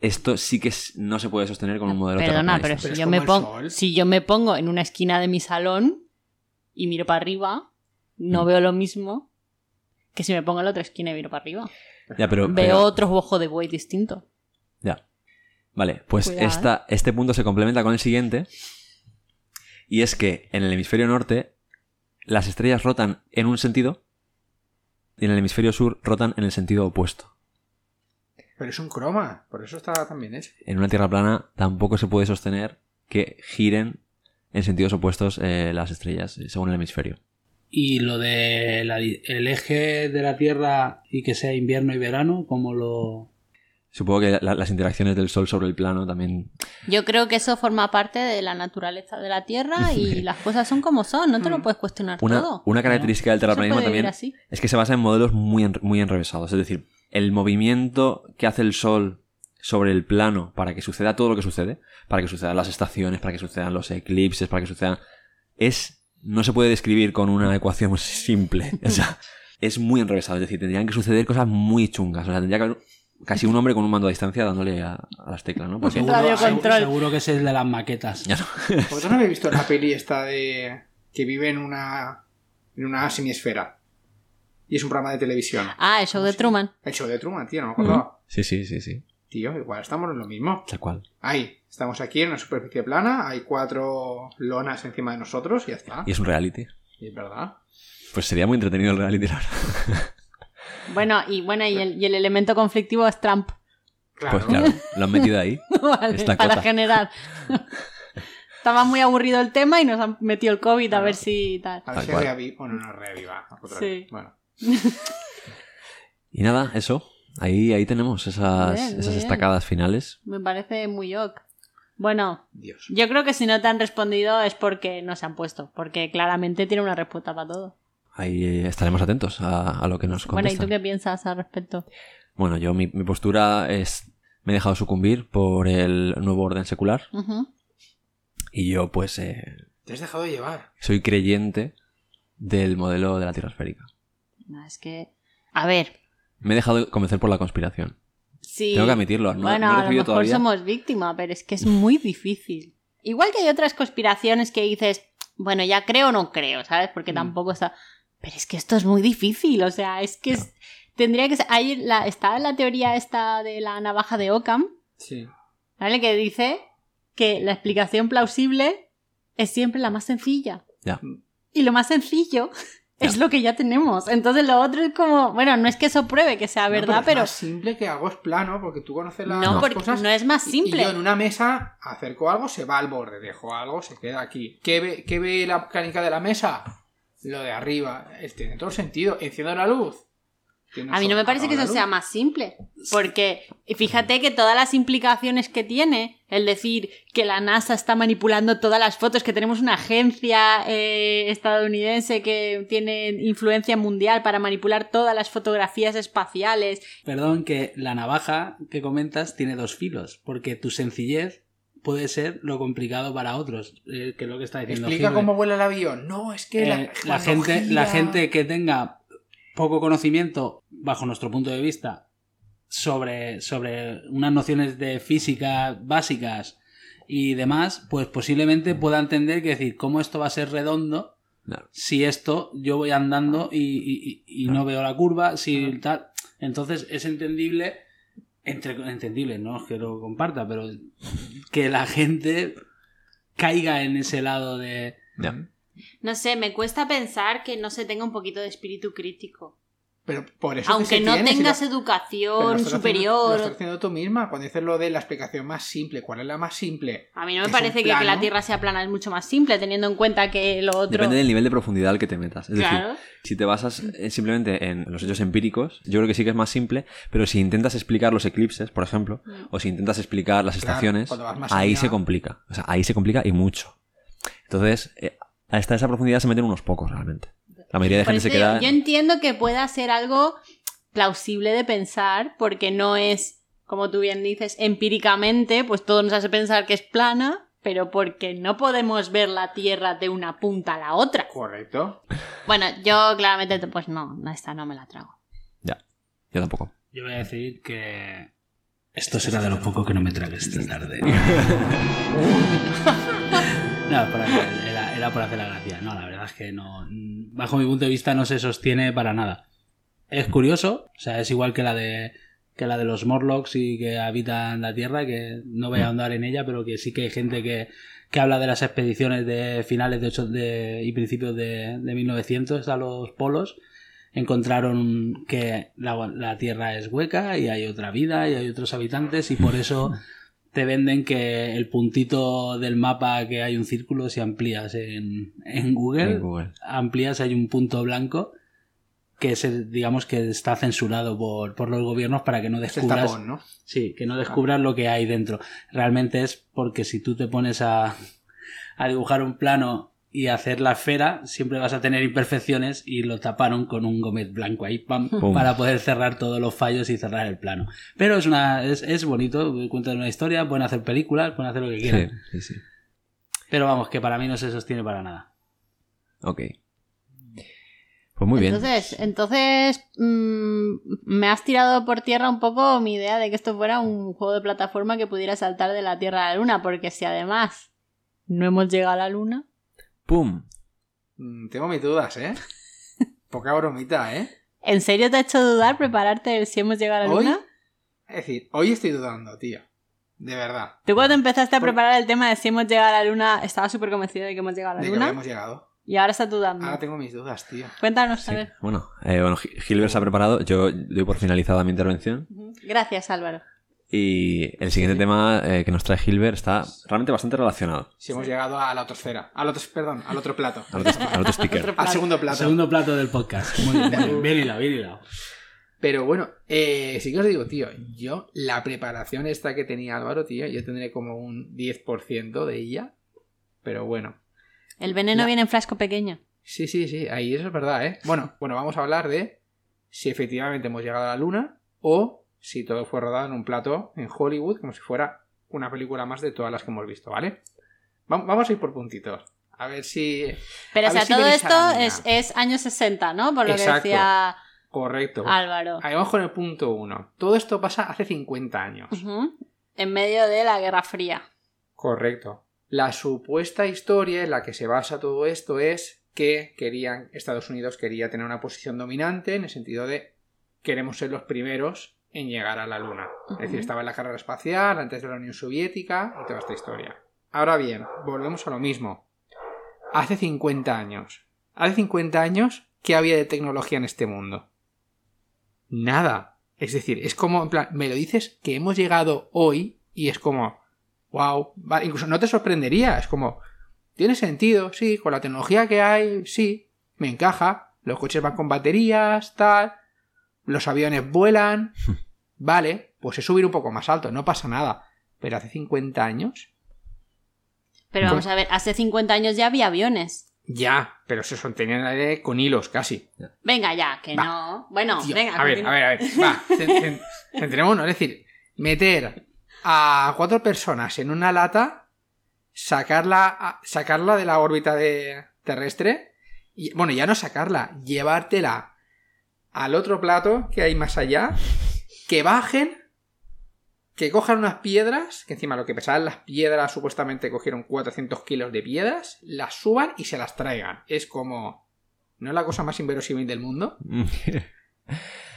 esto sí que no se puede sostener con un modelo terraplanista. Perdona, pero si yo me pongo en una esquina de mi salón y miro para arriba, no veo lo mismo que si me pongo en la otra esquina y miro para arriba. Ya, pero veo otro ojo de buey distinto. Ya. Vale, pues cuidado, este punto se complementa con el siguiente. Y es que en el hemisferio norte las estrellas rotan en un sentido y en el hemisferio sur rotan en el sentido opuesto. Pero es un croma, por eso está tan bien hecho. En una tierra plana tampoco se puede sostener que giren en sentidos opuestos las estrellas según el hemisferio. Y lo de el eje de la Tierra y que sea invierno y verano, ¿cómo lo...? Supongo que las interacciones del Sol sobre el plano también... Yo creo que eso forma parte de la naturaleza de la Tierra y las cosas son como son, no te lo puedes cuestionar todo. Una característica del terraplanismo también es que se basa en modelos muy enrevesados. Es decir, el movimiento que hace el Sol sobre el plano para que suceda todo lo que sucede, para que sucedan las estaciones, para que sucedan los eclipses, para que sucedan... No se puede describir con una ecuación simple. O sea, es muy enrevesado. Es decir, tendrían que suceder cosas muy chungas. O sea, tendría que haber casi un hombre con un mando a distancia dándole a las teclas, ¿no? Porque... Seguro que es el de las maquetas. Ya no. ¿Vosotros no habéis visto la peli esta de... que vive en una semiesfera? Y es un programa de televisión. Ah, el show de Truman. El show de Truman, tío, no me acordaba. Sí. Tío, igual estamos en lo mismo. Tal cual. Ahí, estamos aquí en una superficie plana, hay 4 lonas encima de nosotros y ya está. Y es un reality. ¿Y es verdad? Pues sería muy entretenido el reality, la verdad. Bueno, y el elemento conflictivo es Trump. Claro. Pues claro, lo han metido ahí. Vale, para generar. Estaba muy aburrido el tema y nos han metido el COVID, claro. A ver si tal. A ver si reaviva. Bueno, no reaviva. Sí. Bueno. Y nada, eso. Ahí tenemos esas estacadas finales. Me parece muy ok. Bueno, Dios. Yo creo que si no te han respondido es porque no se han puesto, porque claramente tiene una respuesta para todo. Ahí estaremos atentos a lo que nos contestan. Bueno, ¿y tú qué piensas al respecto? Bueno, yo mi postura es... Me he dejado sucumbir por el nuevo orden secular. Uh-huh. Y yo pues... Te has dejado llevar. Soy creyente del modelo de la tierra esférica. No, es que... A ver... Me he dejado convencer por la conspiración. Sí. Tengo que admitirlo. No, a lo mejor todavía somos víctimas, pero es que es muy difícil. Igual que hay otras conspiraciones que dices, bueno, ya creo o no creo, ¿sabes? Porque tampoco está... Pero es que esto es muy difícil, o sea, es que tendría que ser... Ahí está la teoría esta de la navaja de Occam, sí, ¿vale? Que dice que la explicación plausible es siempre la más sencilla. Ya. Y lo más sencillo... Es lo que ya tenemos. Entonces lo otro es como... Bueno, no es que eso pruebe que sea verdad, pero... Es más simple que algo es plano, porque tú conoces las cosas... No, no es más simple. Y yo en una mesa acerco algo, se va al borde, dejo algo, se queda aquí. ¿Qué ve la canica de la mesa? Lo de arriba. Tiene todo el sentido. Enciendo la luz. A mí no me parece que eso sea más simple, porque fíjate que todas las implicaciones que tiene el decir que la NASA está manipulando todas las fotos, que tenemos una agencia estadounidense que tiene influencia mundial para manipular todas las fotografías espaciales. Perdón, que la navaja que comentas tiene dos filos, porque tu sencillez puede ser lo complicado para otros, que es lo que está diciendo. Explica Gilbert. Cómo vuela el avión. No, es que la gente que tenga poco conocimiento, bajo nuestro punto de vista, sobre unas nociones de física básicas y demás, pues posiblemente pueda entender que decir cómo esto va a ser redondo si esto yo voy andando y no veo la curva, si tal. Entonces es entendible, entendible, no es que lo comparta, pero que la gente caiga en ese lado de... Yeah. No sé, me cuesta pensar que no se tenga un poquito de espíritu crítico. Pero por eso aunque no tengas educación superior... Lo estás haciendo tú misma cuando dices lo de la explicación más simple. ¿Cuál es la más simple? A mí no me parece que la Tierra sea plana es mucho más simple, teniendo en cuenta que lo otro... Depende del nivel de profundidad al que te metas. Es claro. Decir, si te basas simplemente en los hechos empíricos, yo creo que sí que es más simple, pero si intentas explicar los eclipses, por ejemplo, o si intentas explicar las estaciones, ahí se complica. O sea, ahí se complica y mucho. Entonces... hasta esa profundidad se meten unos pocos realmente. La mayoría de gente se queda... Yo entiendo que pueda ser algo plausible de pensar, porque no es, como tú bien dices, empíricamente, pues todo nos hace pensar que es plana, pero porque no podemos ver la Tierra de una punta a la otra. Correcto. Bueno, yo claramente, pues no, esta no me la trago. Ya, yo tampoco. Yo voy a decir que... esto será de lo poco que no me tragues esta tarde. No, para que... era por hacer la gracia. No, la verdad es que no. Bajo mi punto de vista no se sostiene para nada. Es curioso, o sea, es igual que la de los Morlocks y que habitan la Tierra, que no voy a ahondar en ella, pero que sí que hay gente que habla de las expediciones de finales y principios de 1900 a los polos. Encontraron que la Tierra es hueca y hay otra vida y hay otros habitantes y por eso... te venden que el puntito del mapa que hay un círculo, si amplías en Google, amplías hay un punto blanco que es, digamos, que está censurado por los gobiernos para que no descubras, es tapón, ¿no? Sí, que no descubras lo que hay dentro. Realmente es porque si tú te pones a dibujar un plano y hacer la esfera, siempre vas a tener imperfecciones y lo taparon con un gomet blanco ahí, pam, para poder cerrar todos los fallos y cerrar el plano. Pero es bonito, cuentan una historia, pueden hacer películas, pueden hacer lo que quieran. Sí. Pero vamos, que para mí no se sostiene para nada. Ok. Pues muy bien. Entonces, me has tirado por tierra un poco mi idea de que esto fuera un juego de plataforma que pudiera saltar de la Tierra a la Luna, porque si además no hemos llegado a la Luna... ¡Pum! Tengo mis dudas, ¿eh? Poca bromita, ¿eh? ¿En serio te ha hecho dudar prepararte el si hemos llegado a la Luna? Es decir, hoy estoy dudando, tío. De verdad. ¿Tú cuando empezaste a preparar el tema de si hemos llegado a la Luna estabas súper convencido de que hemos llegado a la Luna? De que hemos llegado. Y ahora estás dudando. Ahora tengo mis dudas, tío. Cuéntanos, sí. A ver. Bueno, Gilbert se ha preparado. Yo doy por finalizada mi intervención. Gracias, Álvaro. Y el siguiente tema que nos trae Gilbert está realmente bastante relacionado. Si hemos llegado a la autosfera. Al otro plato. Al otro sticker. Al segundo plato. Al segundo plato del podcast. Muy bien, bien hilado. Pero bueno, sí que os digo, tío, yo la preparación esta que tenía Álvaro, tío, yo tendré como un 10% de ella. Pero bueno. El veneno viene en flasco pequeño. Sí, ahí eso es verdad, ¿eh? Bueno, vamos a hablar de si efectivamente hemos llegado a la Luna o... si todo fue rodado en un plato en Hollywood, como si fuera una película más de todas las que hemos visto, ¿vale? Vamos a ir por puntitos. A ver si... Pero, o sea, si todo esto es años 60, ¿no? Por lo Exacto. que decía Correcto. Álvaro. Ahí vamos con el punto 1. Todo esto pasa hace 50 años. Uh-huh. En medio de la Guerra Fría. Correcto. La supuesta historia en la que se basa todo esto es que Estados Unidos quería tener una posición dominante en el sentido de queremos ser los primeros en llegar a la Luna. Es decir, estaba en la carrera espacial, antes de la Unión Soviética y toda esta historia. Ahora bien, volvemos a lo mismo. Hace 50 años. Hace 50 años, ¿qué había de tecnología en este mundo? Nada. Es decir, es como, en plan, me lo dices que hemos llegado hoy y es como, wow, vale, incluso no te sorprendería, es como, tiene sentido, sí, con la tecnología que hay, sí, me encaja, los coches van con baterías, tal... los aviones vuelan, vale, pues es subir un poco más alto, no pasa nada. Pero hace 50 años... Pero vamos a ver, hace 50 años ya había aviones. Ya, pero se sostenían en el aire con hilos casi. Venga ya, que va. No... Bueno, tío, venga. A ver, va, centrémonos, es decir, meter a 4 personas en una lata, sacarla de la órbita terrestre, y, bueno, ya no sacarla, llevártela al otro plato que hay más allá, que bajen, que cojan unas piedras, que encima lo que pesaban las piedras, supuestamente cogieron 400 kilos de piedras, las suban y se las traigan. Es como... ¿No es la cosa más inverosímil del mundo?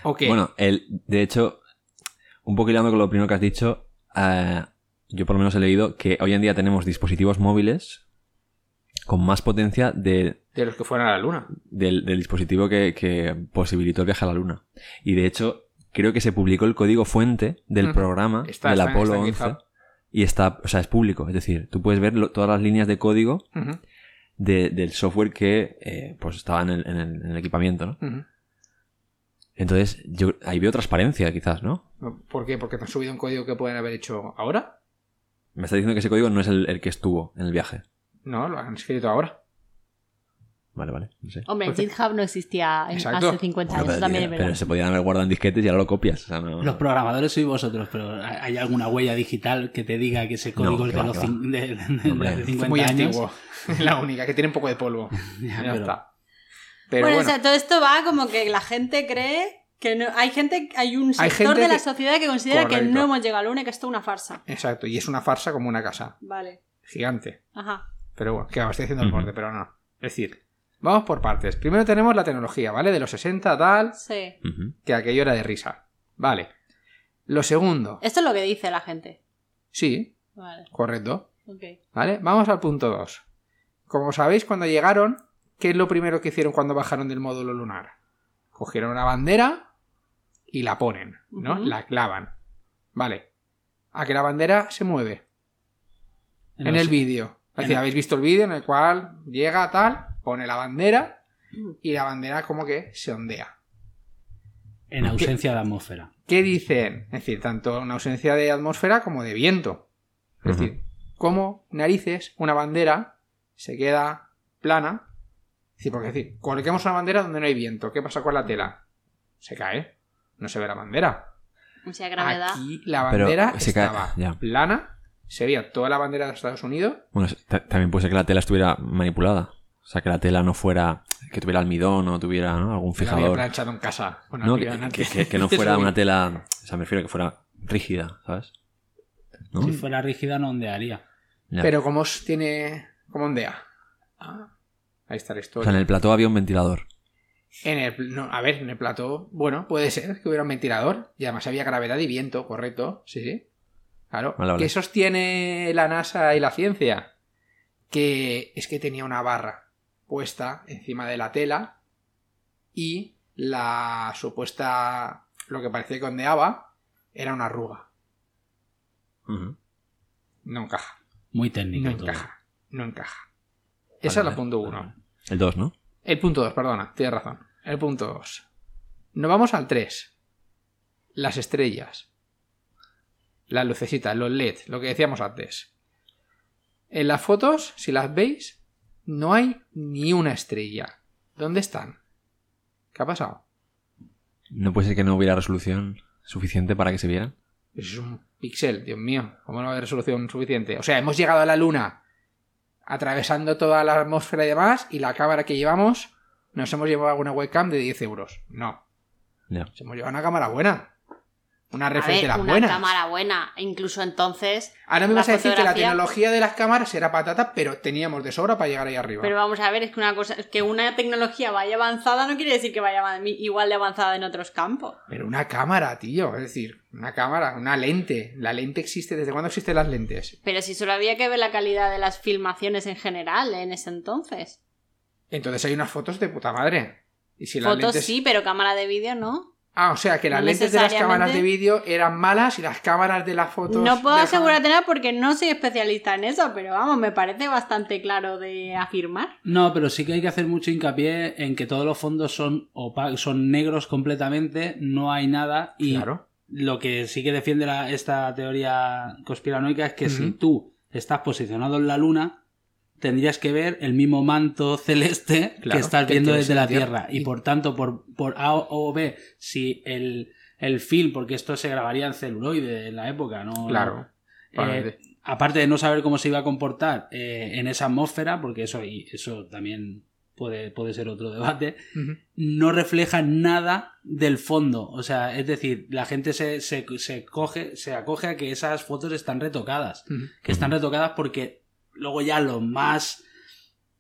Okay. Bueno, de hecho, un poco hilando con lo primero que has dicho, yo por lo menos he leído que hoy en día tenemos dispositivos móviles con más potencia de los que fueron a la Luna. Del dispositivo que posibilitó el viaje a la Luna. Y de hecho... Creo que se publicó el código fuente del programa del Apolo 11 y está, o sea, es público, es decir, tú puedes ver todas las líneas de código del software que pues estaba en el equipamiento, ¿no? Entonces, yo ahí veo transparencia, quizás, ¿no? ¿Por qué? ¿Porque te han subido un código que pueden haber hecho ahora? Me está diciendo que ese código no es el que estuvo en el viaje. No, lo han escrito ahora. Vale, no sé. Hombre, GitHub no existía hace 50 años, pero también es verdad. Pero se podían haber guardado en disquetes y ahora lo copias. O sea, no... Los programadores sois vosotros, pero ¿hay alguna huella digital que te diga que ese código es de 50 muy años? Antiguo. Es la única, que tiene un poco de polvo. Ya está. Pero bueno, o sea, todo esto va como que la gente cree que no... hay un sector de la sociedad que considera que no hemos llegado a la Luna, que esto es una farsa. Exacto, y es una farsa como una casa. Vale. Gigante. Ajá. Pero bueno, que estoy haciendo el borde, pero no. Es decir... Vamos por partes. Primero tenemos la tecnología, ¿vale? De los 60, tal... Sí. Que aquello era de risa. Vale. Lo segundo... Esto es lo que dice la gente. Sí. Vale. Correcto. Ok. Vale, vamos al punto 2. Como sabéis, cuando llegaron, ¿qué es lo primero que hicieron cuando bajaron del módulo lunar? Cogieron una bandera y la ponen, ¿no? La clavan. Vale. ¿A que la bandera se mueve? En el vídeo. Es decir, habéis visto el vídeo en el cual llega, tal... Pone la bandera y la bandera como que se ondea. En ausencia de atmósfera. ¿Qué dicen? Es decir, tanto en ausencia de atmósfera como de viento. Es decir, ¿cómo narices una bandera se queda plana? Es decir, porque es decir, coloquemos una bandera donde no hay viento. ¿Qué pasa con la tela? Se cae. No se ve la bandera. Mucha gravedad. Aquí la bandera estaba plana. Se veía toda la bandera de Estados Unidos. Bueno, también puede ser que la tela estuviera manipulada. O sea, que la tela no fuera... Que tuviera almidón o tuviera, ¿no?, algún fijador. La había planchado en casa. No, que no fuera una tela... O sea, me refiero a que fuera rígida, ¿sabes? ¿No? Si fuera rígida no ondearía. Ya. Pero como tiene... ¿Cómo ondea? Ah, ahí está la historia. O sea, en el plató había un ventilador. En el plató... Bueno, puede ser que hubiera un ventilador. Y además había gravedad y viento, correcto. Sí. Claro. Vale. ¿Qué sostiene la NASA y la ciencia? Que es que tenía una barra puesta encima de la tela y la supuesta, lo que parecía que ondeaba, era una arruga. No encaja. Muy técnico. No encaja. Vale, esa es la punto 1. Vale. El 2, ¿no? El punto 2, perdona, tienes razón. El punto 2. Nos vamos al 3. Las estrellas. Las lucecitas, los LED, lo que decíamos antes. En las fotos, si las veis, no hay ni una estrella. ¿Dónde están? ¿Qué ha pasado? ¿No puede ser que no hubiera resolución suficiente para que se vieran? Es un píxel, Dios mío. ¿Cómo no hay resolución suficiente? O sea, hemos llegado a la Luna atravesando toda la atmósfera y demás, y la cámara que llevamos, nos hemos llevado una webcam de 10 euros. No. Yeah. Nos hemos llevado una cámara buena. Una reflex de las buenas. Una cámara buena. Incluso entonces... Ahora me vas a decir que la tecnología de las cámaras era patata, pero teníamos de sobra para llegar ahí arriba. Pero vamos a ver, es que una cosa, es que una tecnología vaya avanzada no quiere decir que vaya igual de avanzada en otros campos. Pero una cámara, tío. Es decir, una cámara, una lente. La lente existe. ¿Desde cuándo existen las lentes? Pero si solo había que ver la calidad de las filmaciones en general en ese entonces. Entonces hay unas fotos de puta madre. Y si las fotos lentes... sí, pero cámara de vídeo no. Ah, o sea que las lentes de las cámaras de vídeo eran malas y las cámaras de las fotos... No puedo asegurarte nada porque no soy especialista en eso, pero vamos, me parece bastante claro de afirmar. No, pero sí que hay que hacer mucho hincapié en que todos los fondos son opacos, son negros completamente, no hay nada y claro. Lo que sí que defiende esta teoría conspiranoica es que si tú estás posicionado en la luna... tendrías que ver el mismo manto celeste que estás viendo desde la Tierra. Y por tanto, por A o B, si el film, porque esto se grabaría en celuloide en la época, ¿no? Claro. Aparte de no saber cómo se iba a comportar en esa atmósfera, porque eso también puede ser otro debate, no refleja nada del fondo. O sea, es decir, la gente se acoge a que esas fotos están retocadas. Que están retocadas porque... Luego ya los más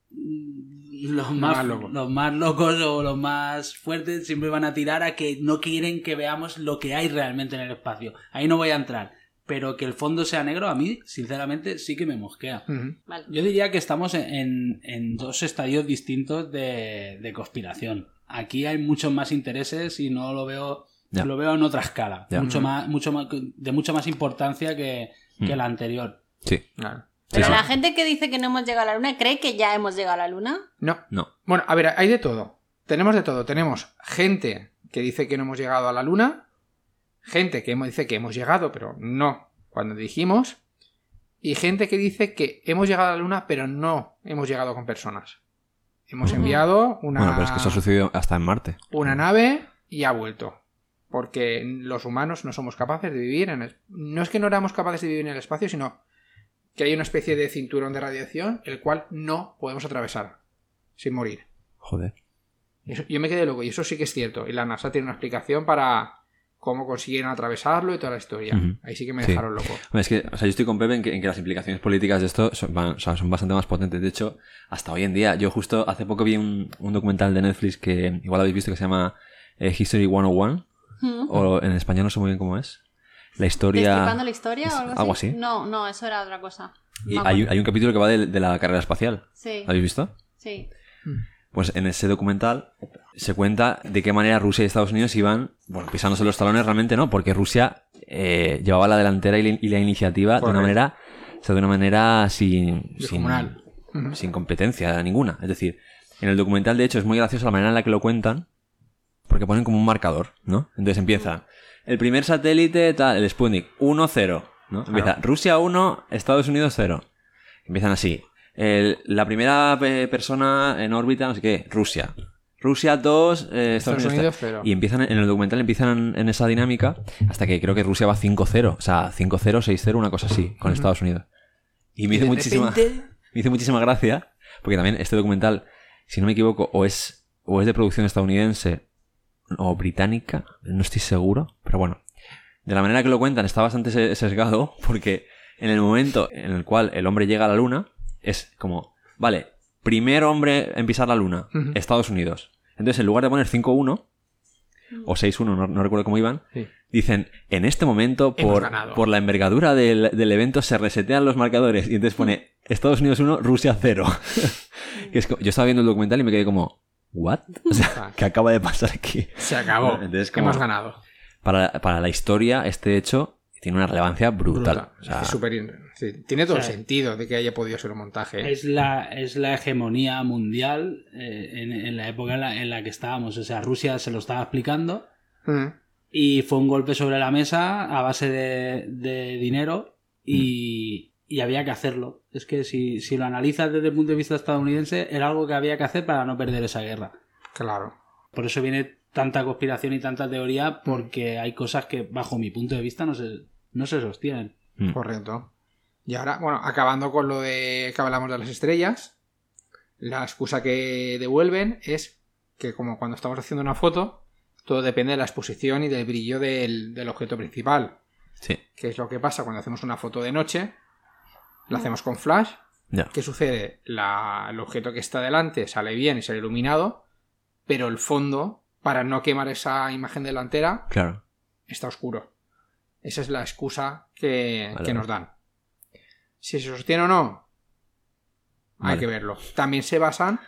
locos o los más fuertes siempre van a tirar a que no quieren que veamos lo que hay realmente en el espacio. Ahí no voy a entrar. Pero que el fondo sea negro, a mí, sinceramente, sí que me mosquea. Vale. Yo diría que estamos en dos estadios distintos de conspiración. Aquí hay muchos más intereses y no lo veo... Yeah. Lo veo en otra escala. Yeah. Mucho más, de mucha más importancia que la anterior. Sí, claro. Pero sí, la gente que dice que no hemos llegado a la luna, ¿cree que ya hemos llegado a la luna? No. Bueno, a ver, hay de todo. Tenemos de todo. Tenemos gente que dice que no hemos llegado a la luna, gente que dice que hemos llegado, pero no cuando dijimos, y gente que dice que hemos llegado a la luna, pero no hemos llegado con personas. Hemos enviado una... Bueno, pero es que eso ha sucedido hasta en Marte. Una nave y ha vuelto. Porque los humanos no somos capaces de vivir en el... No es que no éramos capaces de vivir en el espacio, sino... que hay una especie de cinturón de radiación el cual no podemos atravesar sin morir. Joder. Eso, yo me quedé loco y eso sí que es cierto. Y la NASA tiene una explicación para cómo consiguieron atravesarlo y toda la historia. Ahí sí que me dejaron loco. Es que, o sea, yo estoy con Pepe en que las implicaciones políticas de esto son bastante más potentes. De hecho, hasta hoy en día. Yo justo hace poco vi un documental de Netflix que igual habéis visto que se llama History 101. O en español no sé muy bien cómo es. La historia... ¿Destripando la historia o algo así? No, eso era otra cosa. Y hay un capítulo que va de la carrera espacial. Sí. ¿Lo habéis visto? Sí. Pues en ese documental se cuenta de qué manera Rusia y Estados Unidos iban, bueno, pisándose los talones realmente, ¿no? Porque Rusia llevaba la delantera y la iniciativa de una manera sin competencia ninguna. Es decir, en el documental, de hecho, es muy gracioso la manera en la que lo cuentan, porque ponen como un marcador, ¿no? Entonces empieza... El primer satélite, tal, el Sputnik, 1-0, ¿no? Claro. Empieza Rusia 1, Estados Unidos 0. Empiezan así. La primera persona en órbita, no sé qué, Rusia. Rusia 2, Estados Unidos 0. Y empiezan en el documental en esa dinámica hasta que creo que Rusia va 5-0. O sea, 5-0, 6-0, una cosa así, con Estados Unidos. Y me hizo muchísima gracia, porque también este documental, si no me equivoco, o es de producción estadounidense... o británica, no estoy seguro, pero bueno, de la manera que lo cuentan está bastante sesgado porque en el momento en el cual el hombre llega a la luna es como, vale, primer hombre en pisar la luna, Estados Unidos. Entonces en lugar de poner 5-1 o 6-1, no recuerdo cómo iban, dicen, en este momento por la envergadura del evento se resetean los marcadores y entonces pone Estados Unidos 1, Rusia 0. Yo estaba viendo el documental y me quedé como... ¿What? O sea, ¿qué acaba de pasar aquí? Se acabó. Entonces, hemos ganado. Para la historia, este hecho tiene una relevancia brutal. O sea, tiene todo el sentido de que haya podido ser un montaje. Es la hegemonía mundial en la época en la que estábamos. O sea, Rusia se lo estaba explicando y fue un golpe sobre la mesa a base de dinero y había que hacerlo. Es que si lo analizas desde el punto de vista estadounidense, era algo que había que hacer para no perder esa guerra. Claro. Por eso viene tanta conspiración y tanta teoría, porque hay cosas que, bajo mi punto de vista, no se sostienen. Correcto. Y ahora, bueno, acabando con lo de que hablamos de las estrellas, la excusa que devuelven es que, como cuando estamos haciendo una foto, todo depende de la exposición y del brillo del objeto principal. Sí. Que es lo que pasa cuando hacemos una foto de noche... Lo hacemos con flash. Yeah. ¿Qué sucede? El objeto que está delante sale bien y sale iluminado, pero el fondo, para no quemar esa imagen delantera, claro, está oscuro. Esa es la excusa que nos dan. Si se sostiene o no, hay que verlo. También se basan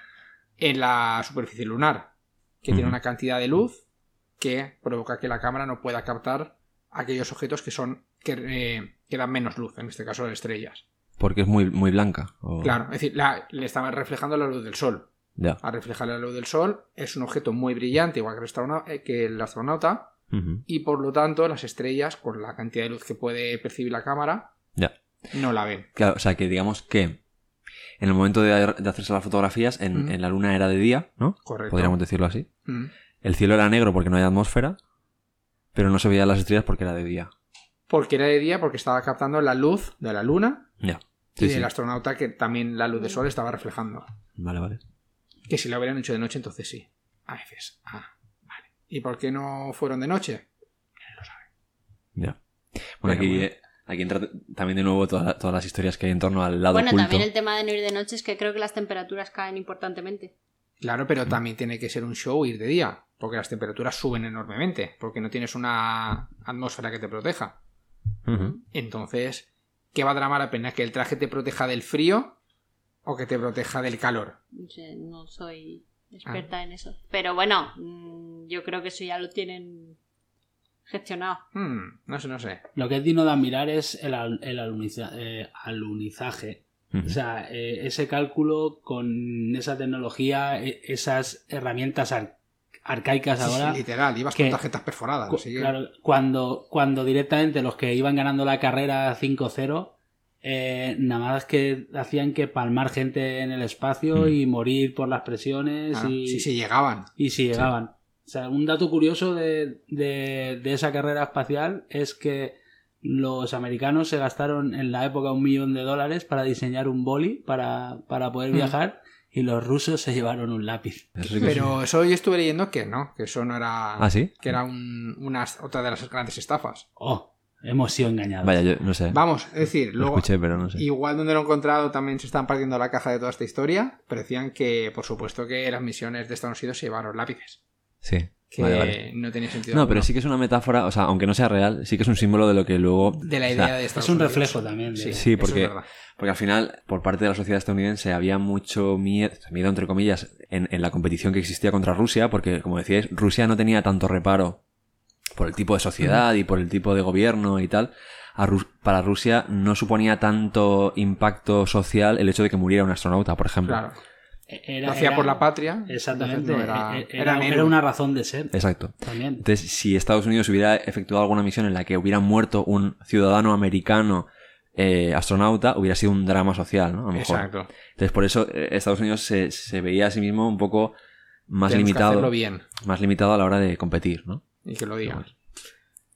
en la superficie lunar, que tiene una cantidad de luz que provoca que la cámara no pueda captar aquellos objetos que dan menos luz, en este caso las estrellas. Porque es muy, muy blanca. O... Claro, es decir, le estaba reflejando la luz del sol. Ya. Al reflejar la luz del sol es un objeto muy brillante, igual que el astronauta, uh-huh. Y por lo tanto las estrellas, con la cantidad de luz que puede percibir la cámara, ya. No la ven. Claro, o sea que digamos que en el momento de hacerse las fotografías en la luna era de día, ¿no? Correcto. Podríamos decirlo así. Uh-huh. El cielo era negro porque no había atmósfera, pero no se veían las estrellas porque era de día. Porque era de día, porque estaba captando la luz de la luna. Ya. Sí, y del astronauta, que también la luz del sol estaba reflejando. Vale, vale. Que si lo hubieran hecho de noche, entonces sí. A veces. Ah, vale. ¿Y por qué no fueron de noche? No lo saben. Ya. Bueno, aquí entra también de nuevo todas las historias que hay en torno al lado oculto. Bueno, también el tema de no ir de noche es que creo que las temperaturas caen importantemente. Claro, pero también tiene que ser un show ir de día, porque las temperaturas suben enormemente, porque no tienes una atmósfera que te proteja. Uh-huh. Entonces... ¿Qué valdrá más la pena? ¿Que el traje te proteja del frío o que te proteja del calor? No soy experta en eso. Pero bueno, yo creo que eso ya lo tienen gestionado. No sé. Lo que es digno de admirar es el alunizaje. Uh-huh. O sea, ese cálculo con esa tecnología, esas herramientas arcaicas ahora. Sí, literal, ibas con tarjetas perforadas. Claro, cuando directamente los que iban ganando la carrera 5-0, nada más que hacían que palmar gente en el espacio y morir por las presiones. Claro, y si llegaban. Sí. O sea, un dato curioso de esa carrera espacial es que los americanos se gastaron en la época $1 millón para diseñar un boli para poder viajar. Y los rusos se llevaron un lápiz. Pero eso yo estuve leyendo que eso no era... ¿Ah, sí? Que era otra de las grandes estafas. Oh, hemos sido engañados. Vaya, yo no sé. Vamos, es decir, luego... Lo escuché, pero no sé. Igual donde lo he encontrado también se están partiendo la caja de toda esta historia, pero decían que, por supuesto, que las misiones de Estados Unidos se llevaron lápices. Sí. Que vale. No tenía sentido. No, pero sí que es una metáfora, o sea, aunque no sea real, sí que es un símbolo de lo que luego... De la idea de Estados Unidos. Es un reflejo también. Sí, porque al final, por parte de la sociedad estadounidense, había mucho miedo entre comillas, en la competición que existía contra Rusia, porque, como decíais, Rusia no tenía tanto reparo por el tipo de sociedad y por el tipo de gobierno y tal. Para Rusia no suponía tanto impacto social el hecho de que muriera un astronauta, por ejemplo. Claro. Lo hacía por la patria. Exactamente. Era una razón de ser. Exacto. También. Entonces, si Estados Unidos hubiera efectuado alguna misión en la que hubiera muerto un ciudadano americano astronauta, hubiera sido un drama social, ¿no? A lo mejor. Exacto. Entonces, por eso Estados Unidos se veía a sí mismo un poco más limitado. Bien. Más limitado a la hora de competir, ¿no? Y que lo digan.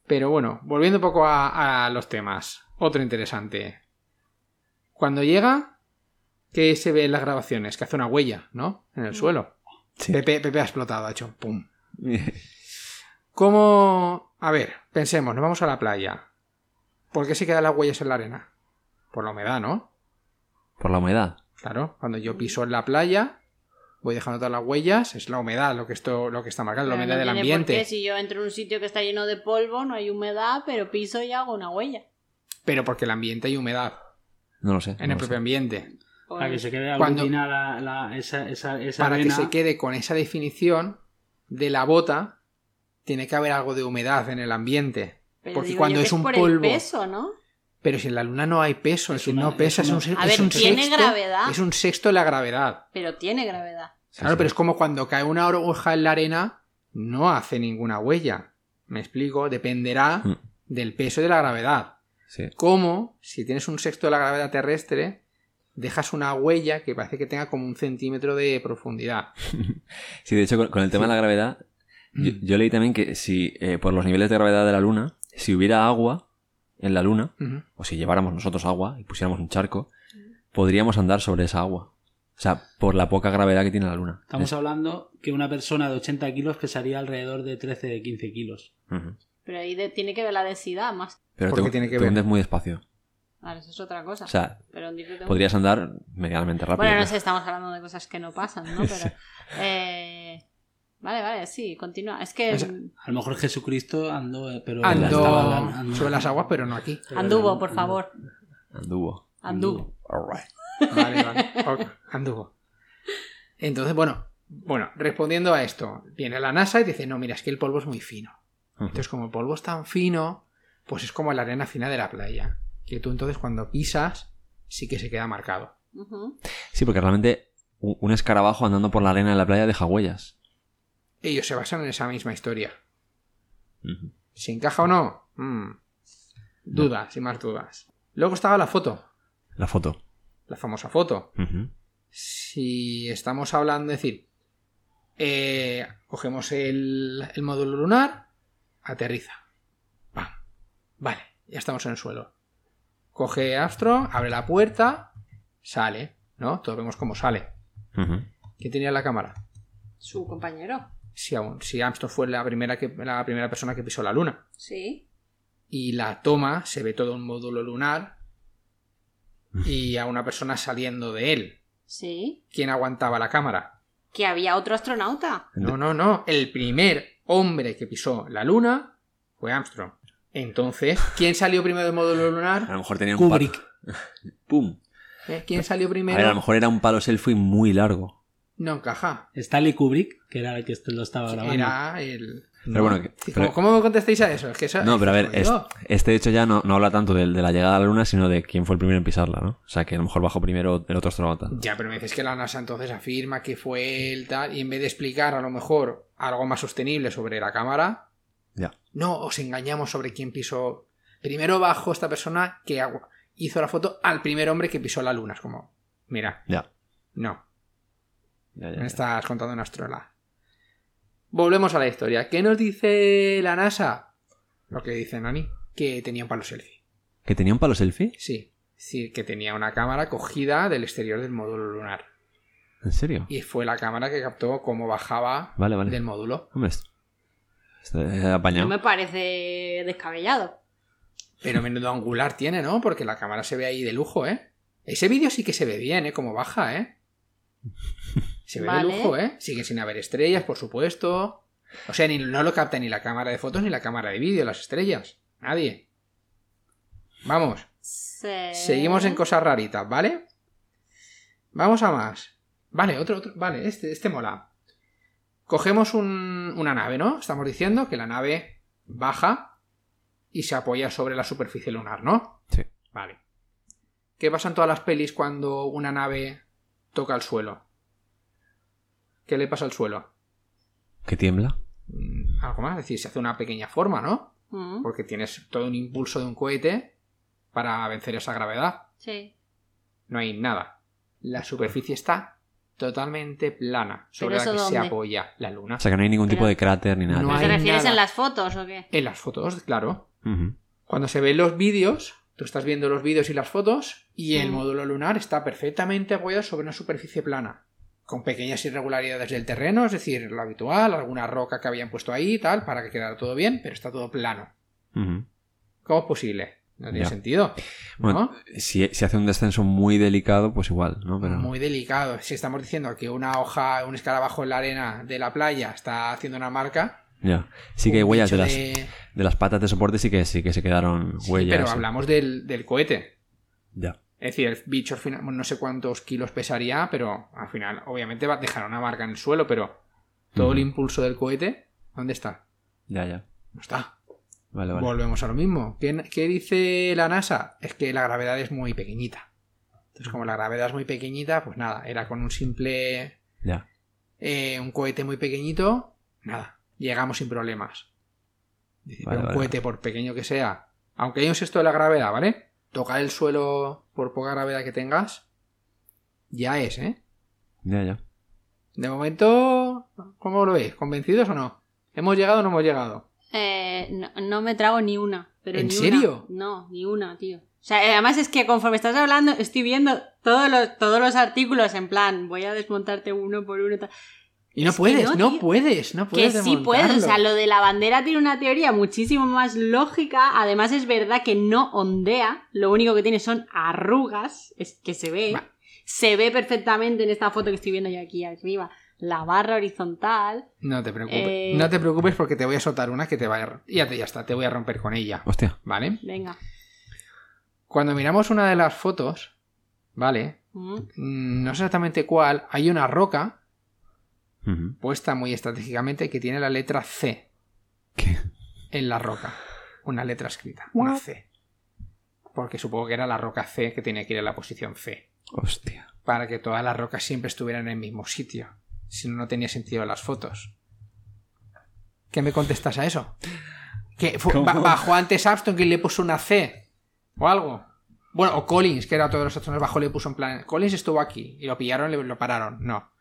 Pero bueno, volviendo un poco a los temas. Otro interesante. Cuando llega... que se ve en las grabaciones, que hace una huella, ¿no? En el suelo. Sí. Pepe ha explotado, ha hecho pum. ¿Cómo? A ver, pensemos, nos vamos a la playa. ¿Por qué se quedan las huellas en la arena? Por la humedad, ¿no? Por la humedad. Claro, cuando yo piso en la playa, voy dejando todas las huellas, es la humedad lo que está marcado, la humedad del ambiente. Porque si yo entro en un sitio que está lleno de polvo, no hay humedad, pero piso y hago una huella. Pero porque el ambiente hay humedad. No lo sé. En el propio ambiente. Para que se quede aglutinada esa para arena. Que se quede con esa definición de la bota, tiene que haber algo de humedad en el ambiente. Pero porque cuando es un por polvo. El peso, ¿no? Pero si en la luna no hay peso, es decir, no pesa, es un sexto de la gravedad. Pero tiene gravedad. Claro, sí. Pero es como cuando cae una hoja en la arena, no hace ninguna huella. Me explico, dependerá del peso y de la gravedad. Sí. Como si tienes un sexto de la gravedad terrestre. Dejas una huella que parece que tenga como 1 centímetro de profundidad. Sí, de hecho, con el tema de la gravedad, yo leí también que si por los niveles de gravedad de la Luna, si hubiera agua en la Luna, o si lleváramos nosotros agua y pusiéramos un charco, podríamos andar sobre esa agua. O sea, por la poca gravedad que tiene la Luna. Estamos hablando que una persona de 80 kilos pesaría alrededor de 13-15 kilos. Uh-huh. Pero ahí tiene que ver la densidad más. Pero te hundes muy despacio. Ahora, eso es otra cosa. O sea, pero podrías andar medianamente rápido. Bueno, no sé, estamos hablando de cosas que no pasan, ¿no? Pero, Vale, sí, continúa. Es que... a lo mejor Jesucristo andó sobre las aguas, pero no aquí. Anduvo, por favor. Anduvo. All right. Vale. Okay. Entonces, bueno, Bueno, respondiendo a esto, viene la NASA y dice, no, mira, es que el polvo es muy fino. Uh-huh. Entonces, como el polvo es tan fino, pues es como la arena fina de la playa. Que tú entonces cuando pisas, sí que se queda marcado. Uh-huh. Sí, porque realmente un escarabajo andando por la arena de la playa deja huellas. Ellos se basan en esa misma historia. Uh-huh. ¿Se encaja o no? Dudas, sin más dudas. Luego estaba la foto. La foto. La famosa foto. Uh-huh. Si estamos hablando, es decir, cogemos el módulo lunar, aterriza. ¡Pam! Vale, ya estamos en el suelo. Coge Armstrong, abre la puerta, sale, ¿no? Todos vemos cómo sale. Uh-huh. ¿Quién tenía la cámara? Su compañero. Sí, Armstrong fue la primera persona que pisó la luna. Sí. Y la toma, se ve todo un módulo lunar y a una persona saliendo de él. Sí. ¿Quién aguantaba la cámara? ¿Que había otro astronauta? No. El primer hombre que pisó la luna fue Armstrong. Entonces, ¿quién salió primero del módulo lunar? A lo mejor tenía un Kubrick. Palo. ¡Pum! ¿Quién salió primero? A ver, a lo mejor era un palo selfie muy largo. No encaja. Stanley Kubrick, que era el que lo estaba grabando. Era el... Pero bueno, ¿cómo me contestáis a eso? Es que eso no, pero a ver, este hecho ya no habla tanto de la llegada a la luna, sino de quién fue el primero en pisarla, ¿no? O sea, que a lo mejor bajó primero el otro astronauta. Ya, pero me dices que la NASA entonces afirma que fue él tal, y en vez de explicar a lo mejor algo más sostenible sobre la cámara, ya. No os engañamos sobre quién pisó. Primero bajó esta persona que hizo la foto al primer hombre que pisó la luna. Es como, mira, ya. No. Ya. Me estás contando una trola. Volvemos a la historia. ¿Qué nos dice la NASA? Lo que dice Nani, que tenía un palo selfie. ¿Que tenía un palo selfie? Sí. Es decir, que tenía una cámara cogida del exterior del módulo lunar. ¿En serio? Y fue la cámara que captó cómo bajaba del módulo. Hombre, está apañado. No me parece descabellado. Pero menudo angular tiene, ¿no? Porque la cámara se ve ahí de lujo, ¿eh? Ese vídeo sí que se ve bien, ¿eh? Cómo baja, ¿eh? Se ve de lujo, ¿eh? Sigue sin haber estrellas, por supuesto. O sea, no lo capta ni la cámara de fotos ni la cámara de vídeo, las estrellas. Nadie. Vamos. Sí. Seguimos en cosas raritas, ¿vale? Vamos a más. Vale, otro. Vale, este mola. Cogemos una nave, ¿no? Estamos diciendo que la nave baja y se apoya sobre la superficie lunar, ¿no? Sí. Vale. ¿Qué pasa en todas las pelis cuando una nave toca el suelo? ¿Qué le pasa al suelo? ¿Que tiembla? Algo más, es decir, se hace una pequeña forma, ¿no? Uh-huh. Porque tienes todo un impulso de un cohete para vencer esa gravedad. Sí. No hay nada. La superficie está totalmente plana, sobre la que se apoya la luna. O sea, que no hay ningún tipo de cráter ni nada. No ¿Te refieres nada. En las fotos o qué? En las fotos, claro. Uh-huh. Cuando se ven los vídeos, tú estás viendo los vídeos y las fotos, y el módulo lunar está perfectamente apoyado sobre una superficie plana. Con pequeñas irregularidades del terreno, es decir, lo habitual, alguna roca que habían puesto ahí y tal, para que quedara todo bien, pero está todo plano. Uh-huh. ¿Cómo es posible? No tiene sentido. Bueno, ¿no? Si hace un descenso muy delicado, pues igual, ¿no? Pero... Muy delicado. Si estamos diciendo que una hoja, un escarabajo en la arena de la playa está haciendo una marca... Ya. Sí que hay huellas de las patas de soporte, sí que se quedaron huellas. Sí, pero hablamos del cohete. Ya. Es decir, el bicho al final, no sé cuántos kilos pesaría, pero al final obviamente va a dejar una marca en el suelo, pero todo el impulso del cohete, ¿dónde está? Ya. No está. Vale. Volvemos a lo mismo. ¿Qué dice la NASA? Es que la gravedad es muy pequeñita. Entonces, como la gravedad es muy pequeñita, pues nada, era con un simple... Ya. Un cohete muy pequeñito, nada, llegamos sin problemas. Pero un cohete, por pequeño que sea, aunque hay un sexto de la gravedad, ¿vale? Tocar el suelo por poca gravedad que tengas, ya es, ¿eh? Ya. De momento, ¿cómo lo veis? ¿Convencidos o no? ¿Hemos llegado o no hemos llegado? No me trago ni una. Pero ¿en serio? No, ni una, tío. O sea, además es que conforme estás hablando, estoy viendo todos los artículos en plan, voy a desmontarte uno por uno. Y no puedes. Que sí puedes, o sea, lo de la bandera tiene una teoría muchísimo más lógica. Además es verdad que no ondea, lo único que tiene son arrugas, es que se ve. Va. Se ve perfectamente en esta foto que estoy viendo yo aquí arriba, la barra horizontal. No te preocupes, porque te voy a soltar una que te va a... Ya está, te voy a romper con ella. Hostia. ¿Vale? Venga. Cuando miramos una de las fotos, ¿vale? No sé exactamente cuál, hay una roca... puesta muy estratégicamente, que tiene la letra C. ¿Qué? En la roca. Una letra escrita. ¿What? Una C. Porque supongo que era la roca C que tenía que ir a la posición C. Hostia. Para que todas las rocas siempre estuvieran en el mismo sitio. Si no, no tenía sentido las fotos. ¿Qué me contestas a eso? Que bajó antes Armstrong y le puso una C. O algo. Bueno, o Collins, que era otro de los astrónomos, bajó y le puso en plan... Collins estuvo aquí. Y lo pillaron y lo pararon. No.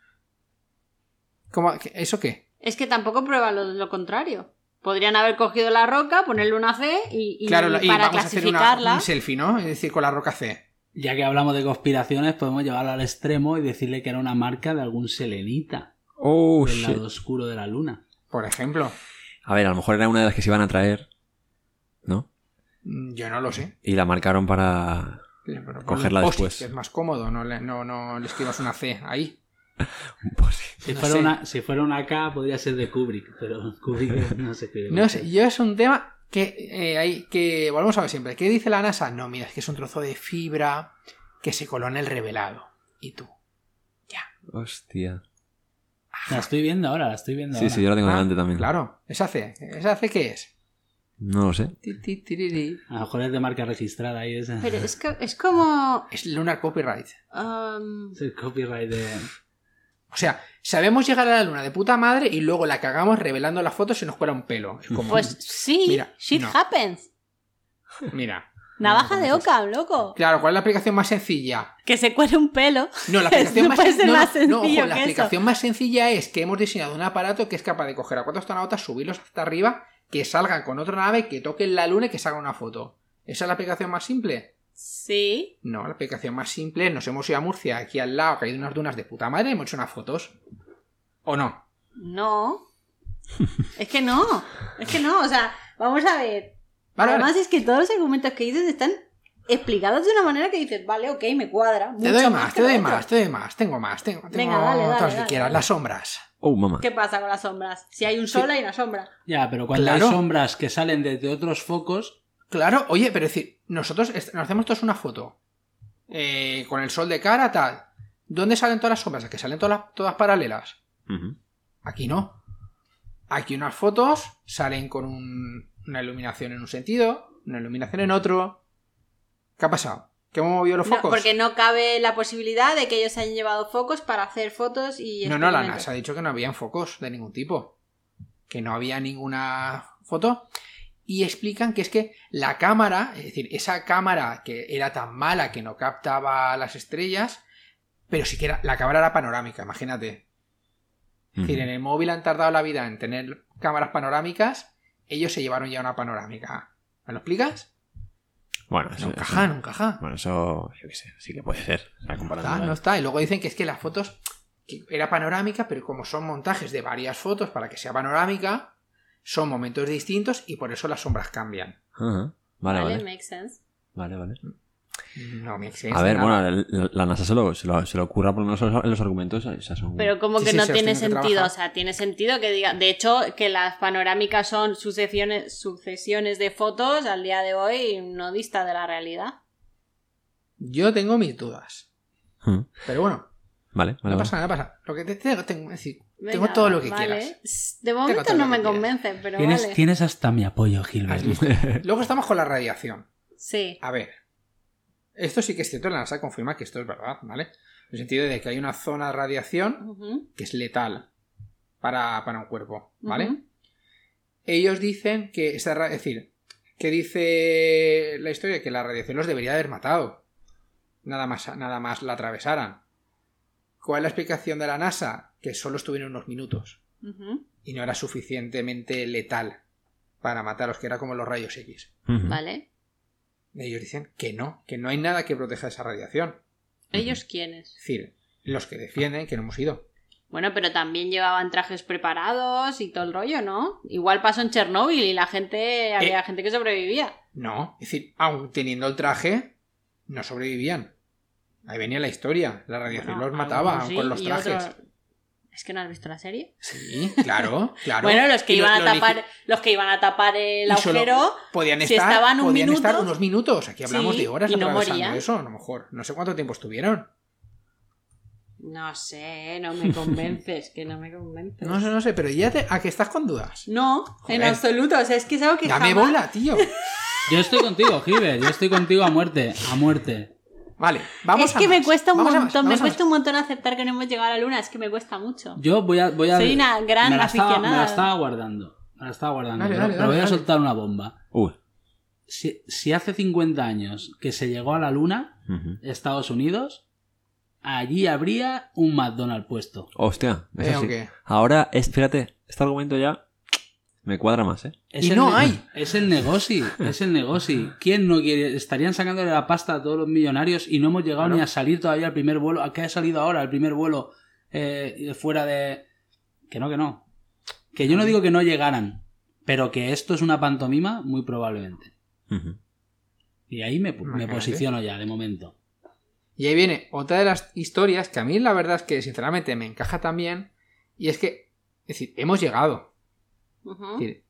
¿Cómo? ¿Eso qué? Es que tampoco prueban lo contrario. Podrían haber cogido la roca, ponerle una C y claro, y para vamos clasificarla. A hacer un selfie, ¿no? Es decir, con la roca C. Ya que hablamos de conspiraciones, podemos llevarlo al extremo y decirle que era una marca de algún selenita. Oh, del lado oscuro de la luna. Por ejemplo. A ver, a lo mejor era una de las que se iban a traer, ¿no? Yo no lo sé. Y la marcaron para cogerla después. Es más cómodo, no le escribas una C ahí. Pues, si fuera una K podría ser de Kubrick, pero Kubrick no se escribe. No sé, yo es un tema que volvemos a ver siempre. ¿Qué dice la NASA? No, mira, es que es un trozo de fibra que se coló en el revelado. Y tú, ya. Hostia. Ajá. La estoy viendo ahora. Sí, yo la tengo delante también. Claro, ¿esa C qué es? No lo sé. A lo mejor es de marca registrada ahí esa. Pero es que es como... Es Lunar Copyright. Es el copyright de... O sea, sabemos llegar a la luna de puta madre y luego la cagamos revelando las fotos y nos cuela un pelo. Como, pues sí, mira, shit happens. Mira. Navaja de Occam, loco. Claro, ¿cuál es la aplicación más sencilla? Que se cuele un pelo. No, la aplicación más sencilla es que hemos diseñado un aparato que es capaz de coger a 4 astronautas, subirlos hasta arriba, que salgan con otra nave, que toquen la luna y que salga una foto. ¿Esa es la aplicación más simple? Sí. No, la aplicación más simple es nos hemos ido a Murcia, aquí al lado, que hay unas dunas de puta madre, y hemos hecho unas fotos. ¿O no? No. Es que no. O sea, vamos a ver. Vale, además es que todos los argumentos que dices están explicados de una manera que dices, vale, ok, me cuadra. Mucho te doy más. Tengo más. Venga, dale, que quieras. Las sombras. Oh, mamá. ¿Qué pasa con las sombras? Si hay un sol, hay una sombra. Ya, pero cuando hay sombras que salen desde otros focos... Claro, oye, pero es decir, nosotros nos hacemos todos una foto con el sol de cara, tal. ¿Dónde salen todas las sombras? Que salen todas paralelas. Uh-huh. Aquí no. Aquí unas fotos salen con una iluminación en un sentido, una iluminación en otro. ¿Qué ha pasado? ¿Qué hemos movido los focos? No, porque no cabe la posibilidad de que ellos hayan llevado focos para hacer fotos y... No, la NASA ha dicho que no habían focos de ningún tipo. Que no había ninguna foto... Y explican que es que la cámara, es decir, esa cámara que era tan mala que no captaba las estrellas, pero siquiera la cámara era panorámica, imagínate. Es decir, en el móvil han tardado la vida en tener cámaras panorámicas, ellos se llevaron ya una panorámica. ¿Me lo explicas? Bueno, eso... No encaja. Bueno, eso, yo qué sé, sí que puede ser. No está. Y luego dicen que es que las fotos que era panorámica, pero como son montajes de varias fotos para que sea panorámica... Son momentos distintos y por eso las sombras cambian. Uh-huh. Vale. Makes sense. Vale. No makes sense. A ver, bueno, la NASA se lo curra por lo menos en los argumentos. O sea, son... Pero como que no tiene sentido. O sea, tiene sentido que diga... De hecho, que las panorámicas son sucesiones de fotos al día de hoy no dista de la realidad. Yo tengo mis dudas. Uh-huh. Pero bueno. Vale. No pasa nada. Lo que tengo que decir... Tengo todo lo que quieras. De momento no me convence, pero vale. Tienes hasta mi apoyo, Gilbert. Luego estamos con la radiación. Sí. A ver. Esto sí que es cierto. La NASA confirma que esto es verdad, ¿vale? En el sentido de que hay una zona de radiación que es letal para un cuerpo, ¿vale? Uh-huh. Ellos dicen que... Es decir, que dice la historia que la radiación los debería haber matado. Nada más la atravesaran. ¿Cuál es la explicación de la NASA? Que solo estuvieron unos minutos. Uh-huh. Y no era suficientemente letal para matarlos, que era como los rayos X. Uh-huh. Vale. Ellos dicen que no hay nada que proteja esa radiación. ¿Ellos quiénes? Es decir, los que defienden que no hemos ido. Bueno, pero también llevaban trajes preparados y todo el rollo, ¿no? Igual pasó en Chernóbil y la gente había gente que sobrevivía. No, es decir, aun teniendo el traje, no sobrevivían. Ahí venía la historia. La radiación los mataba sí, con los trajes. Otro... ¿Es que no has visto la serie? Sí, claro. Bueno, los que iban a tapar el agujero podían estar unos minutos. Aquí hablamos de horas. Y no morían. Eso, a lo mejor. No sé cuánto tiempo estuvieron. No sé, no me convences, que no me convences. No sé, pero ya ¿a qué estás con dudas? No, joder, en absoluto, o sea, es que es algo que jamás... Dame bola, tío. Yo estoy contigo, Giver, yo estoy contigo a muerte. Vale, vamos. Es que me cuesta un montón, aceptar que no hemos llegado a la luna, es que me cuesta mucho. Yo voy a soy una gran aficionada. Me la estaba guardando, pero voy a soltar una bomba. Si hace 50 años que se llegó a la luna, Estados Unidos, allí habría un McDonald's puesto. Hostia, es así. Okay. Ahora, fíjate, este argumento ya me cuadra más, ¿eh? Es el negocio. ¿Quién no quiere? Estarían sacándole la pasta a todos los millonarios y no hemos llegado ni a salir todavía al primer vuelo. ¿A qué ha salido ahora el primer vuelo fuera de...? Que no. Que yo no digo que no llegaran, pero que esto es una pantomima muy probablemente. Uh-huh. Y ahí me posiciono ya, de momento. Y ahí viene otra de las historias que a mí la verdad es que sinceramente me encaja también, y es decir, hemos llegado. Uh-huh. Es decir,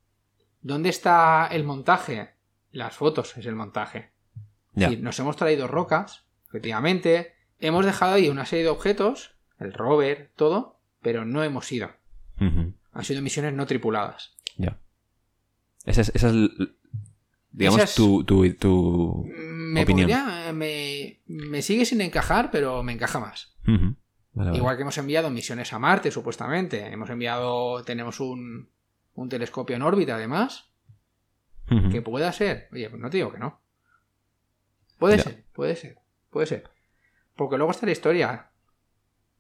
¿dónde está el montaje? Las fotos es el montaje. Yeah. Es decir, nos hemos traído rocas, efectivamente, hemos dejado ahí una serie de objetos, el rover, todo, pero no hemos ido. Uh-huh. Han sido misiones no tripuladas. Ya. Yeah. Esa es, digamos, tu opinión. Me sigue sin encajar, pero me encaja más. Uh-huh. Vale. Igual que hemos enviado misiones a Marte, supuestamente. Tenemos un telescopio en órbita, además. Uh-huh. Que pueda ser. Oye, pues no te digo que no. Puede ser. Porque luego está la historia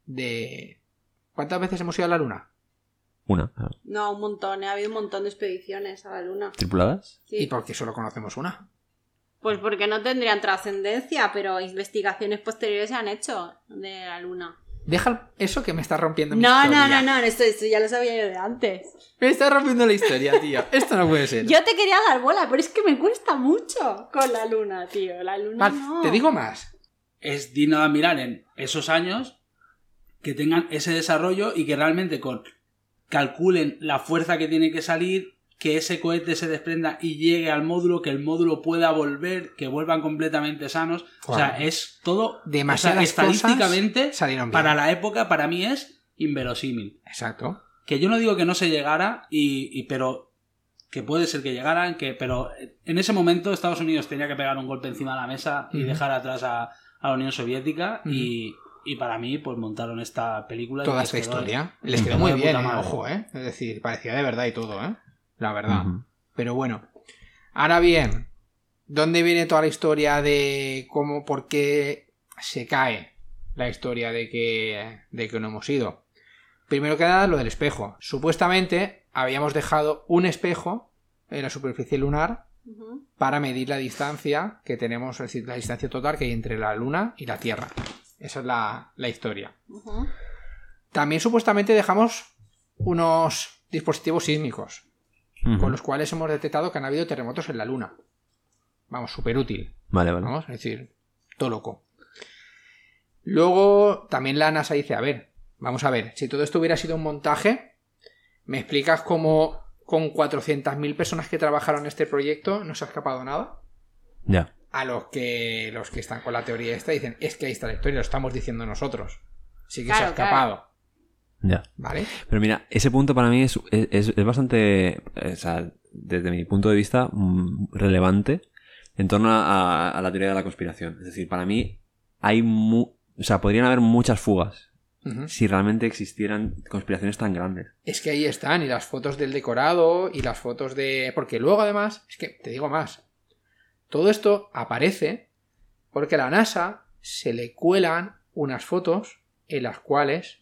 de... ¿Cuántas veces hemos ido a la Luna? Una. No, un montón. Ha habido un montón de expediciones a la Luna. ¿Tripuladas? Sí. ¿Y por qué solo conocemos una? Pues porque no tendrían trascendencia, pero investigaciones posteriores se han hecho de la Luna. Deja eso que me está rompiendo mi historia. No, esto ya lo sabía yo de antes. Me está rompiendo la historia, tío. Esto no puede ser. Yo te quería dar bola, pero es que me cuesta mucho con la Luna, tío. La Luna no. Te digo más. Es digno de mirar en esos años que tengan ese desarrollo y que realmente calculen la fuerza que tiene que salir, que ese cohete se desprenda y llegue al módulo, que el módulo pueda volver, que vuelvan completamente sanos. Joder. O sea, es todo... Demasiadas estadísticamente, salieron bien. Para la época, para mí es inverosímil. Exacto. Que yo no digo que no se llegara, pero que puede ser que llegaran, pero en ese momento Estados Unidos tenía que pegar un golpe encima de la mesa y dejar atrás a la Unión Soviética y para mí, pues montaron esta película. Toda esta historia. Les quedó muy bien, ojo, ¿eh? Es decir, parecía de verdad y todo, ¿eh? La verdad. Uh-huh. Pero bueno. Ahora bien, ¿dónde viene toda la historia de cómo, por qué se cae la historia de que no hemos ido? Primero que nada, lo del espejo. Supuestamente habíamos dejado un espejo en la superficie lunar para medir la distancia que tenemos, es decir, la distancia total que hay entre la Luna y la Tierra. Esa es la historia. Uh-huh. También supuestamente dejamos unos dispositivos sísmicos con los cuales hemos detectado que han habido terremotos en la Luna. Vamos, súper útil. Vale. Vamos, es decir, todo loco. Luego, también la NASA dice, vamos a ver, si todo esto hubiera sido un montaje, ¿me explicas cómo con 400.000 personas que trabajaron en este proyecto no se ha escapado nada? Ya. A los que están con la teoría esta dicen, es que ahí está la historia, lo estamos diciendo nosotros. Sí que se ha escapado. Claro. Ya. Vale. Pero mira, ese punto para mí es bastante, o sea, desde mi punto de vista, relevante en torno a la teoría de la conspiración. Es decir, para mí podrían haber muchas fugas si realmente existieran conspiraciones tan grandes. Es que ahí están, y las fotos del decorado, y las fotos de... Porque luego, además, es que te digo más, todo esto aparece porque a la NASA se le cuelan unas fotos en las cuales...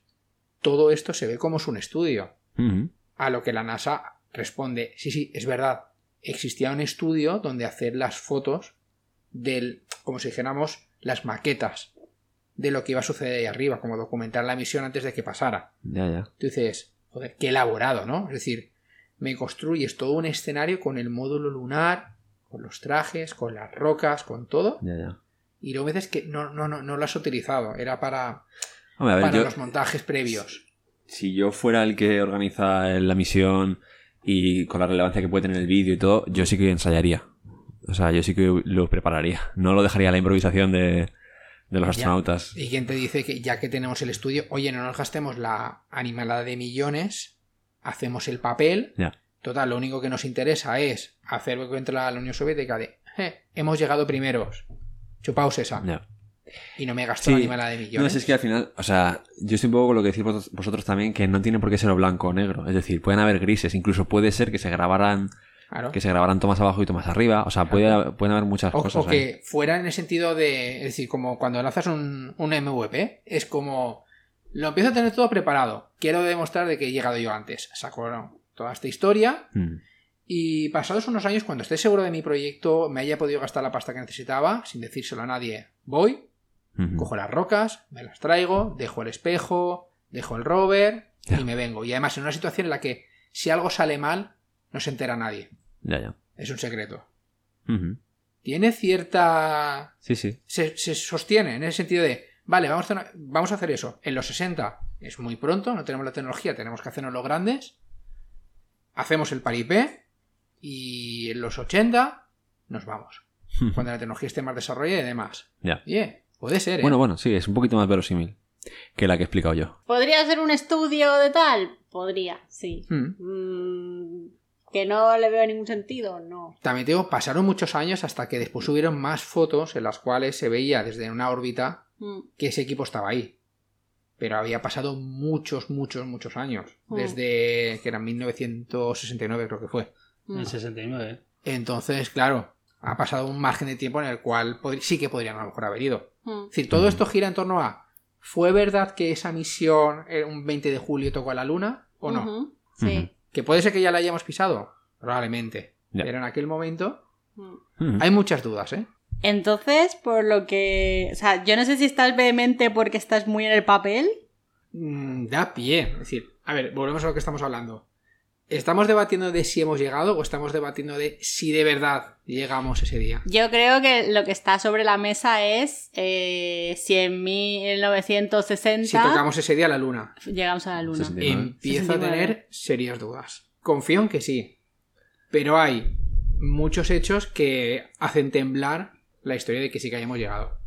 todo esto se ve como es un estudio. Uh-huh. A lo que la NASA responde, sí, es verdad, existía un estudio donde hacer las fotos como si dijéramos, las maquetas de lo que iba a suceder ahí arriba, como documentar la misión antes de que pasara. Ya. Tú dices, joder, qué elaborado, ¿no? Es decir, me construyes todo un escenario con el módulo lunar, con los trajes, con las rocas, con todo. Ya. Y luego dices que no lo has utilizado, era para... Hombre, para los montajes previos. Si yo fuera el que organiza la misión y con la relevancia que puede tener el vídeo y todo, yo sí que ensayaría. O sea, yo sí que lo prepararía. No lo dejaría a la improvisación de de los astronautas. ¿Y quién te dice que ya que tenemos el estudio, oye, no nos gastemos la animalada de millones, hacemos el papel? Ya. Total, lo único que nos interesa es hacer lo que entra la Unión Soviética de hemos llegado primeros, chupaos esa. Ya. Y no me gastó la animalada de millones. No, es que al final, o sea, yo estoy un poco con lo que decís vosotros también, que no tiene por qué ser o blanco o negro. Es decir, pueden haber grises, incluso puede ser que se grabaran... Claro. Que se grabaran tomas abajo y tomas arriba. O sea, claro, pueden haber muchas cosas. O que ahí fuera en el sentido de... Es decir, como cuando lanzas un MVP, es como... Lo empiezo a tener todo preparado. Quiero demostrar de que he llegado yo antes. Saco toda esta historia. Y pasados unos años, cuando esté seguro de mi proyecto, me haya podido gastar la pasta que necesitaba, sin decírselo a nadie, voy, cojo las rocas, me las traigo, dejo el espejo, dejo el rover y me vengo. Y además en una situación en la que si algo sale mal, no se entera nadie. Ya. Es un secreto. Tiene cierta... Sí. Se sostiene en el sentido de... Vale, vamos a hacer eso. En los 60 es muy pronto, no tenemos la tecnología, tenemos que hacernos los grandes. Hacemos el paripé y en los 80 nos vamos. Cuando la tecnología esté más desarrollada y demás. Ya. Puede ser, ¿eh? Bueno, sí, es un poquito más verosímil que la que he explicado yo. ¿Podría ser un estudio de tal? Podría, sí. Que no le veo ningún sentido, no. También te digo, pasaron muchos años hasta que después subieron más fotos en las cuales se veía desde una órbita que ese equipo estaba ahí. Pero había pasado muchos años. Desde que era 1969, creo que fue. En 69. Entonces, claro, ha pasado un margen de tiempo en el cual sí que podrían a lo mejor haber ido. Es decir, todo esto gira en torno a ¿fue verdad que esa misión un 20 de julio tocó a la Luna o no? Sí. Que puede ser que ya la hayamos pisado, probablemente. Pero en aquel momento hay muchas dudas, ¿eh? Entonces, por lo que... O sea, yo no sé si estás vehemente porque estás muy en el papel. Da pie. Es decir, a ver, volvemos a lo que estamos hablando. ¿Estamos debatiendo de si hemos llegado o estamos debatiendo de si de verdad llegamos ese día? Yo creo que lo que está sobre la mesa es si en 1960... Si tocamos ese día la Luna. Llegamos a la Luna. 69. Empiezo 69. A tener serias dudas. Confío en que sí. Pero hay muchos hechos que hacen temblar la historia de que sí que hayamos llegado.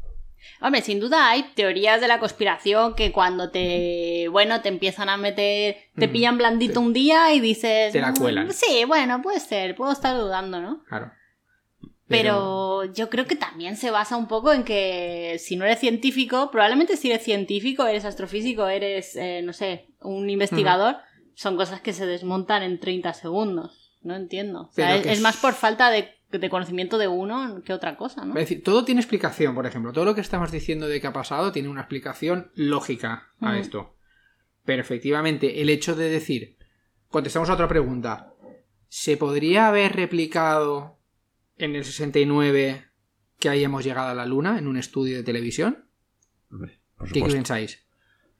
Hombre, sin duda hay teorías de la conspiración que cuando te empiezan a meter, te pillan blandito un día y dices... Te la cuelan. Sí, bueno, puede ser, puedo estar dudando, ¿no? Claro. Pero yo creo que también se basa un poco en que si no eres científico, probablemente si eres científico, eres astrofísico, eres, no sé, un investigador, son cosas que se desmontan en 30 segundos, no entiendo. O sea, es más por falta de conocimiento de uno que otra cosa, ¿no? Es decir, todo tiene explicación, por ejemplo. Todo lo que estamos diciendo de que ha pasado tiene una explicación lógica a esto. Pero efectivamente, el hecho de decir... Contestamos a otra pregunta. ¿Se podría haber replicado en el 69 que hayamos llegado a la Luna en un estudio de televisión? Hombre, por supuesto. ¿Qué pensáis?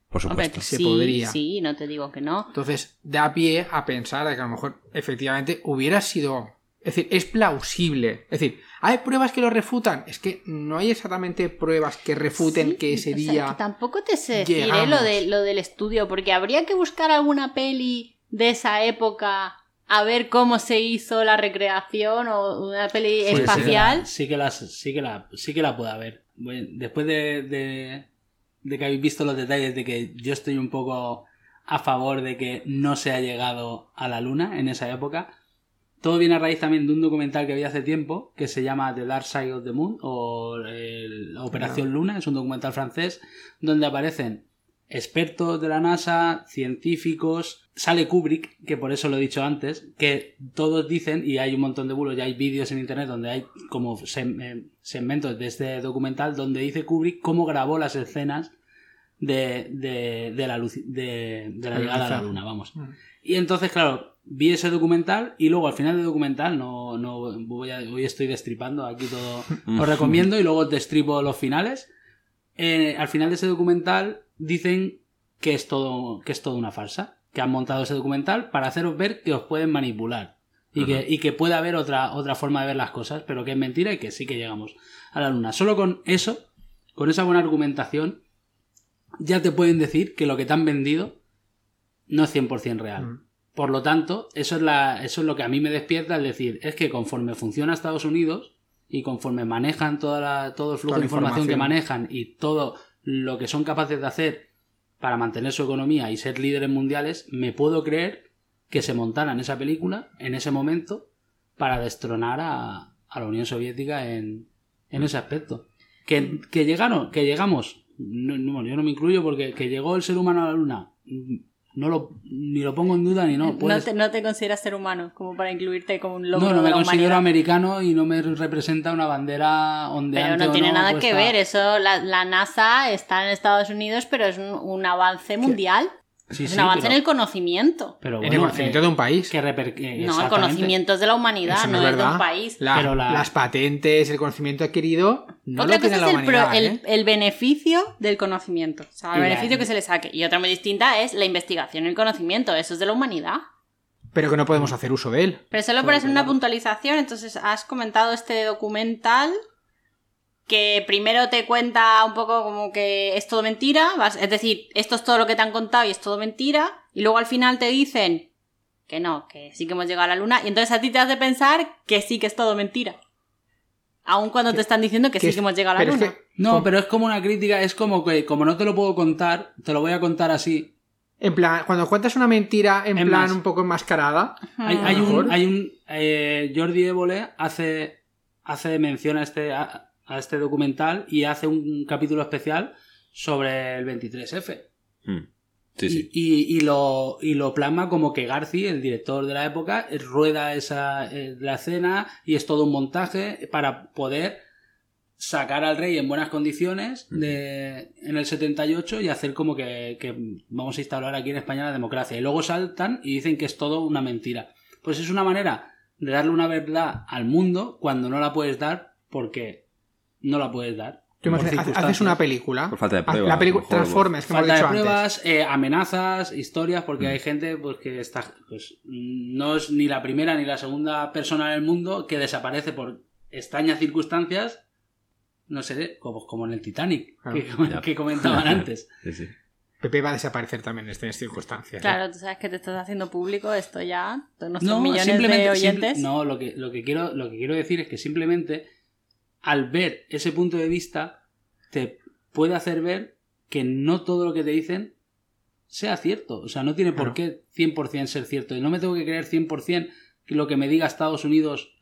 Por supuesto. Hombre, que se podría. Sí, no te digo que no. Entonces, da pie a pensar que a lo mejor efectivamente hubiera sido... Es decir, es plausible. Es decir, ¿hay pruebas que lo refutan? Es que no hay exactamente pruebas que refuten que ese día... O sea, que tampoco te sé decir lo del estudio, porque habría que buscar alguna peli de esa época a ver cómo se hizo la recreación o una peli espacial. Sí que la puedo ver. Bueno, después de que habéis visto los detalles de que yo estoy un poco a favor de que no se ha llegado a la Luna en esa época... Todo viene a raíz también de un documental que vi hace tiempo que se llama The Dark Side of the Moon o Operación Luna, es un documental francés donde aparecen expertos de la NASA, científicos, sale Kubrick, que por eso lo he dicho antes, que todos dicen, y hay un montón de bulos, ya hay vídeos en internet donde hay como segmentos de este documental donde dice Kubrick cómo grabó las escenas de la llegada a la Luna, vamos. Y entonces, claro, vi ese documental y luego al final del documental hoy estoy destripando aquí todo, os recomiendo y luego destripo los finales. Al final de ese documental dicen que es todo una farsa, que han montado ese documental para haceros ver que os pueden manipular y que puede haber otra forma de ver las cosas, pero que es mentira y que sí que llegamos a la Luna. Solo con eso, con esa buena argumentación, ya te pueden decir que lo que te han vendido no es 100% real. Por lo tanto, eso es lo que a mí me despierta, es decir, es que conforme funciona Estados Unidos, y conforme manejan todo el flujo de información que manejan y todo lo que son capaces de hacer para mantener su economía y ser líderes mundiales, me puedo creer que se montaran esa película en ese momento para destronar a la Unión Soviética en ese aspecto. Que llegamos, no, yo no me incluyo porque que llegó el ser humano a la Luna, ni lo pongo en duda ni no. Puedes... No te consideras ser humano como para incluirte como un logro de la humanidad. No, me considero americano y no me representa una bandera ondeante. Pero no tiene nada que ver, eso la NASA está en Estados Unidos, pero es un avance mundial. Sí, es un avance en el conocimiento. Pero bueno, en el conocimiento de un país. No, el conocimiento es de la humanidad, eso no es de un país. Las patentes, el conocimiento adquirido, no otra lo tiene la humanidad. El beneficio del conocimiento, o sea, el beneficio que se le saque. Y otra muy distinta es la investigación y el conocimiento, eso es de la humanidad. Pero que no podemos hacer uso de él. Pero solo para hacer una puntualización, entonces has comentado este documental... que primero te cuenta un poco como que es todo mentira, es decir, esto es todo lo que te han contado y es todo mentira, y luego al final te dicen que no, que sí que hemos llegado a la Luna, y entonces a ti te has de pensar que sí que es todo mentira. Aun cuando te están diciendo que sí que hemos llegado a la Luna. Es que, no, pero es como una crítica, es como que como no te lo puedo contar, te lo voy a contar así. En plan, cuando cuentas una mentira en plan más, un poco enmascarada. Jordi Évole hace mención a este documental y hace un capítulo especial sobre el 23F. Sí, sí. Y lo plasma como que Garci, el director de la época, rueda la escena y es todo un montaje para poder sacar al rey en buenas condiciones en el 78 y hacer como que vamos a instaurar aquí en España la democracia. Y luego saltan y dicen que es todo una mentira. Pues es una manera de darle una verdad al mundo cuando no la puedes dar porque... no la puedes dar. Haces una película. Por falta de pruebas. La película transformes. Como falta de pruebas, amenazas, historias, porque hay gente pues, que está. Pues no es ni la primera ni la segunda persona del mundo que desaparece por extrañas circunstancias. No sé, como en el Titanic, que comentaban antes. Sí, sí. Pepe va a desaparecer también en estas circunstancias. Claro, tú sabes que te estás haciendo público esto ya. No, millones de oyentes. No, lo que quiero decir es que simplemente. Al ver ese punto de vista, te puede hacer ver que no todo lo que te dicen sea cierto. O sea, no tiene por qué 100% ser cierto. Y no me tengo que creer 100% lo que me diga Estados Unidos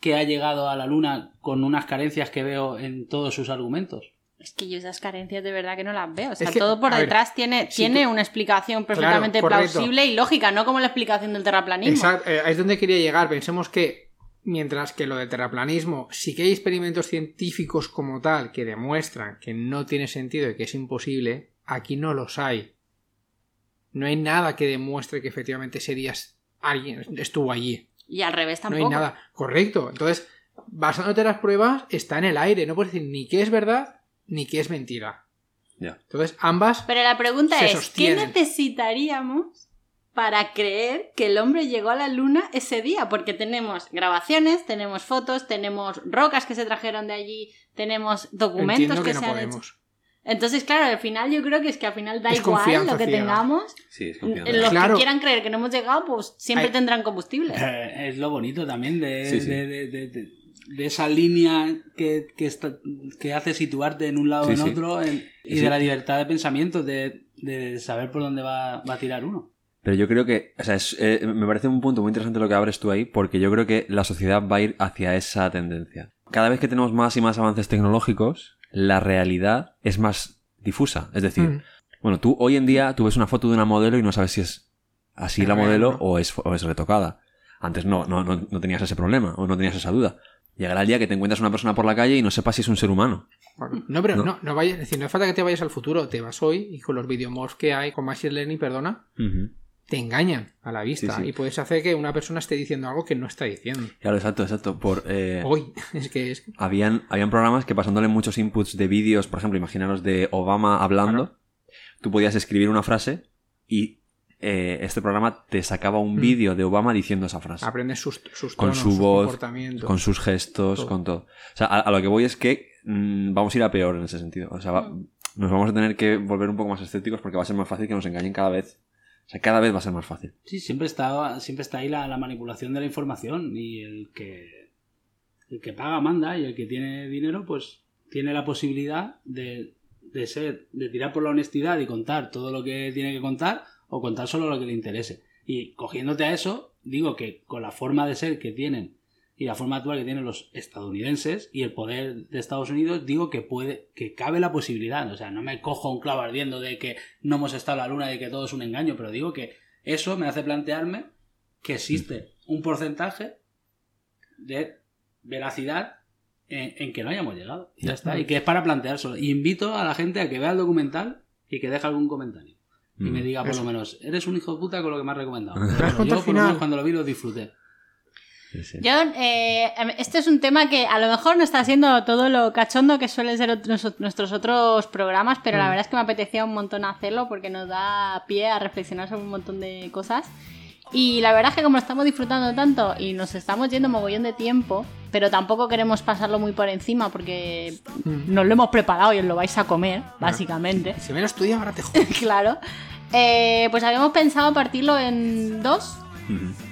que ha llegado a la Luna con unas carencias que veo en todos sus argumentos. Es que yo esas carencias de verdad que no las veo. O sea, es que, todo por detrás tiene una explicación perfectamente plausible y lógica, no como la explicación del terraplanismo. Exacto, es donde quería llegar. Pensemos que mientras que lo del terraplanismo sí que hay experimentos científicos como tal que demuestran que no tiene sentido y que es imposible, aquí no los hay. No hay nada que demuestre que efectivamente alguien estuvo allí. Y al revés tampoco. No hay nada. Correcto. Entonces, basándote en las pruebas, está en el aire. No puedes decir ni que es verdad ni que es mentira. Ya. Entonces, ambas. Pero la pregunta es: ¿qué necesitaríamos para creer que el hombre llegó a la Luna ese día? Porque tenemos grabaciones, tenemos fotos, tenemos rocas que se trajeron de allí, tenemos documentos que se han hecho. Entonces, claro, al final yo creo que es que al final da igual lo que tengamos. Sí, es confianza. Los que quieran creer que no hemos llegado, pues siempre tendrán combustible. Es lo bonito también de esa línea que hace situarte en un lado o en otro y de la libertad de pensamiento, de saber por dónde va a tirar uno. Pero yo creo que, o sea, me parece un punto muy interesante lo que abres tú ahí, porque yo creo que la sociedad va a ir hacia esa tendencia. Cada vez que tenemos más y más avances tecnológicos, la realidad es más difusa. Es decir, bueno, tú hoy en día tú ves una foto de una modelo y no sabes si es así la modelo o es retocada. Antes no tenías ese problema o no tenías esa duda. Llegará el día que te encuentras una persona por la calle y no sepas si es un ser humano. No, pero no vayas, es decir, no es falta que te vayas al futuro, te vas hoy y con los videomorphs que hay, con Machine Learning, te engañan a la vista y puedes hacer que una persona esté diciendo algo que no está diciendo. Claro, exacto. Hoy, es que... Habían programas que pasándole muchos inputs de vídeos, por ejemplo, imaginaros de Obama hablando, tú podías escribir una frase y este programa te sacaba un vídeo de Obama diciendo esa frase. Aprendes sus tonos, con su voz, comportamiento, con sus gestos, todo. Con todo. O sea, a lo que voy es que vamos a ir a peor en ese sentido. O sea, nos vamos a tener que volver un poco más escépticos porque va a ser más fácil que nos engañen cada vez. O sea, cada vez va a ser más fácil. Sí, siempre está ahí la manipulación de la información y el que el que paga manda y el que tiene dinero pues tiene la posibilidad de tirar por la honestidad y contar todo lo que tiene que contar o contar solo lo que le interese. Y cogiéndote a eso, digo que con la forma de ser que tienen y la forma actual que tienen los estadounidenses y el poder de Estados Unidos, digo que puede, que cabe la posibilidad. O sea, no me cojo un clavo ardiendo de que no hemos estado en la luna, de que todo es un engaño, pero digo que eso me hace plantearme que existe un porcentaje de veracidad en que no hayamos llegado. Ya está. Y que es para planteárselo. Y invito a la gente a que vea el documental y que deje algún comentario. Y me diga, por lo menos, eres un hijo de puta con lo que me has recomendado. Pero yo, por lo menos, cuando lo vi, lo disfruté. Sí. Yo, este es un tema que a lo mejor no está siendo todo lo cachondo que suelen ser nuestros otros programas, pero la verdad es que me apetecía un montón hacerlo porque nos da pie a reflexionar sobre un montón de cosas. Y la verdad es que como estamos disfrutando tanto y nos estamos yendo mogollón de tiempo, pero tampoco queremos pasarlo muy por encima porque nos lo hemos preparado y os lo vais a comer, básicamente. Si me lo estudias, ahora te jodas. Claro. Pues habíamos pensado partirlo en dos.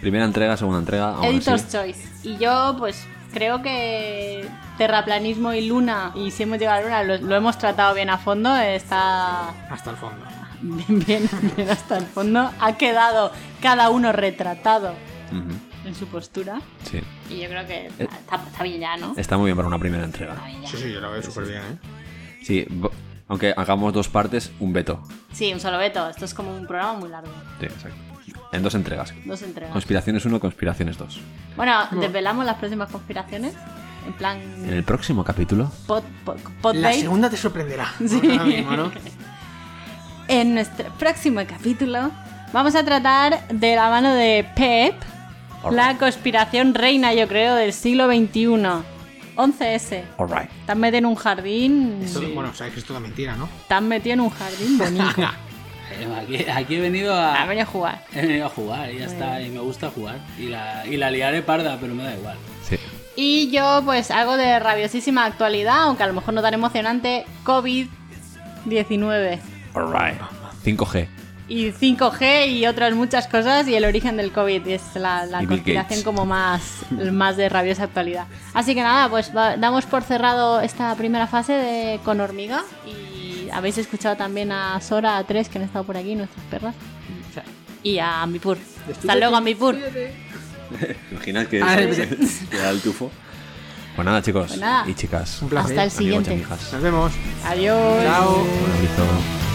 Primera entrega, segunda entrega. Editor's Choice. Y yo, pues, creo que terraplanismo y luna, y si hemos llegado a la luna, lo hemos tratado bien a fondo. Está... hasta el fondo. Bien, hasta el fondo. Ha quedado cada uno retratado en su postura. Sí. Y yo creo que está bien ya, ¿no? Está muy bien para una primera entrega. Sí, yo la veo súper bien, ¿eh? Sí, aunque hagamos dos partes, un veto. Sí, un solo veto. Esto es como un programa muy largo. Sí, exacto. En dos entregas. Dos entregas. Conspiraciones 1, conspiraciones 2. Bueno, ¿desvelamos las próximas conspiraciones? En plan... en el próximo capítulo. La segunda te sorprenderá. Sí. Ahora mismo, ¿no? En nuestro próximo capítulo vamos a tratar de la mano de Pep, la conspiración reina, yo creo, del siglo XXI. 11S. Alright. Estás metido en un jardín... esto, sí. Bueno, sabes que es toda mentira, ¿no? Estás metido en un jardín bonito. Aquí he venido a... venir a jugar. He venido a jugar, y ya está. Y me gusta jugar. Y la liaré parda, pero me da igual. Sí. Y yo, pues, algo de rabiosísima actualidad, aunque a lo mejor no tan emocionante, COVID-19. Alright. 5G. Y 5G y otras muchas cosas, y el origen del COVID. Y es la conspiración como más de rabiosa actualidad. Así que nada, pues damos por cerrado esta primera fase de Con Hormiga. Y habéis escuchado también a Sora, a Tres, que han estado por aquí, nuestras perras. Sí. Y a Ambipur. Hasta luego, Ambipur. Imaginas que da el tufo. Pues nada, chicos, pues nada. Y chicas. Un placer. Hasta el siguiente. Nos vemos. Adiós. Chao. Un abrazo.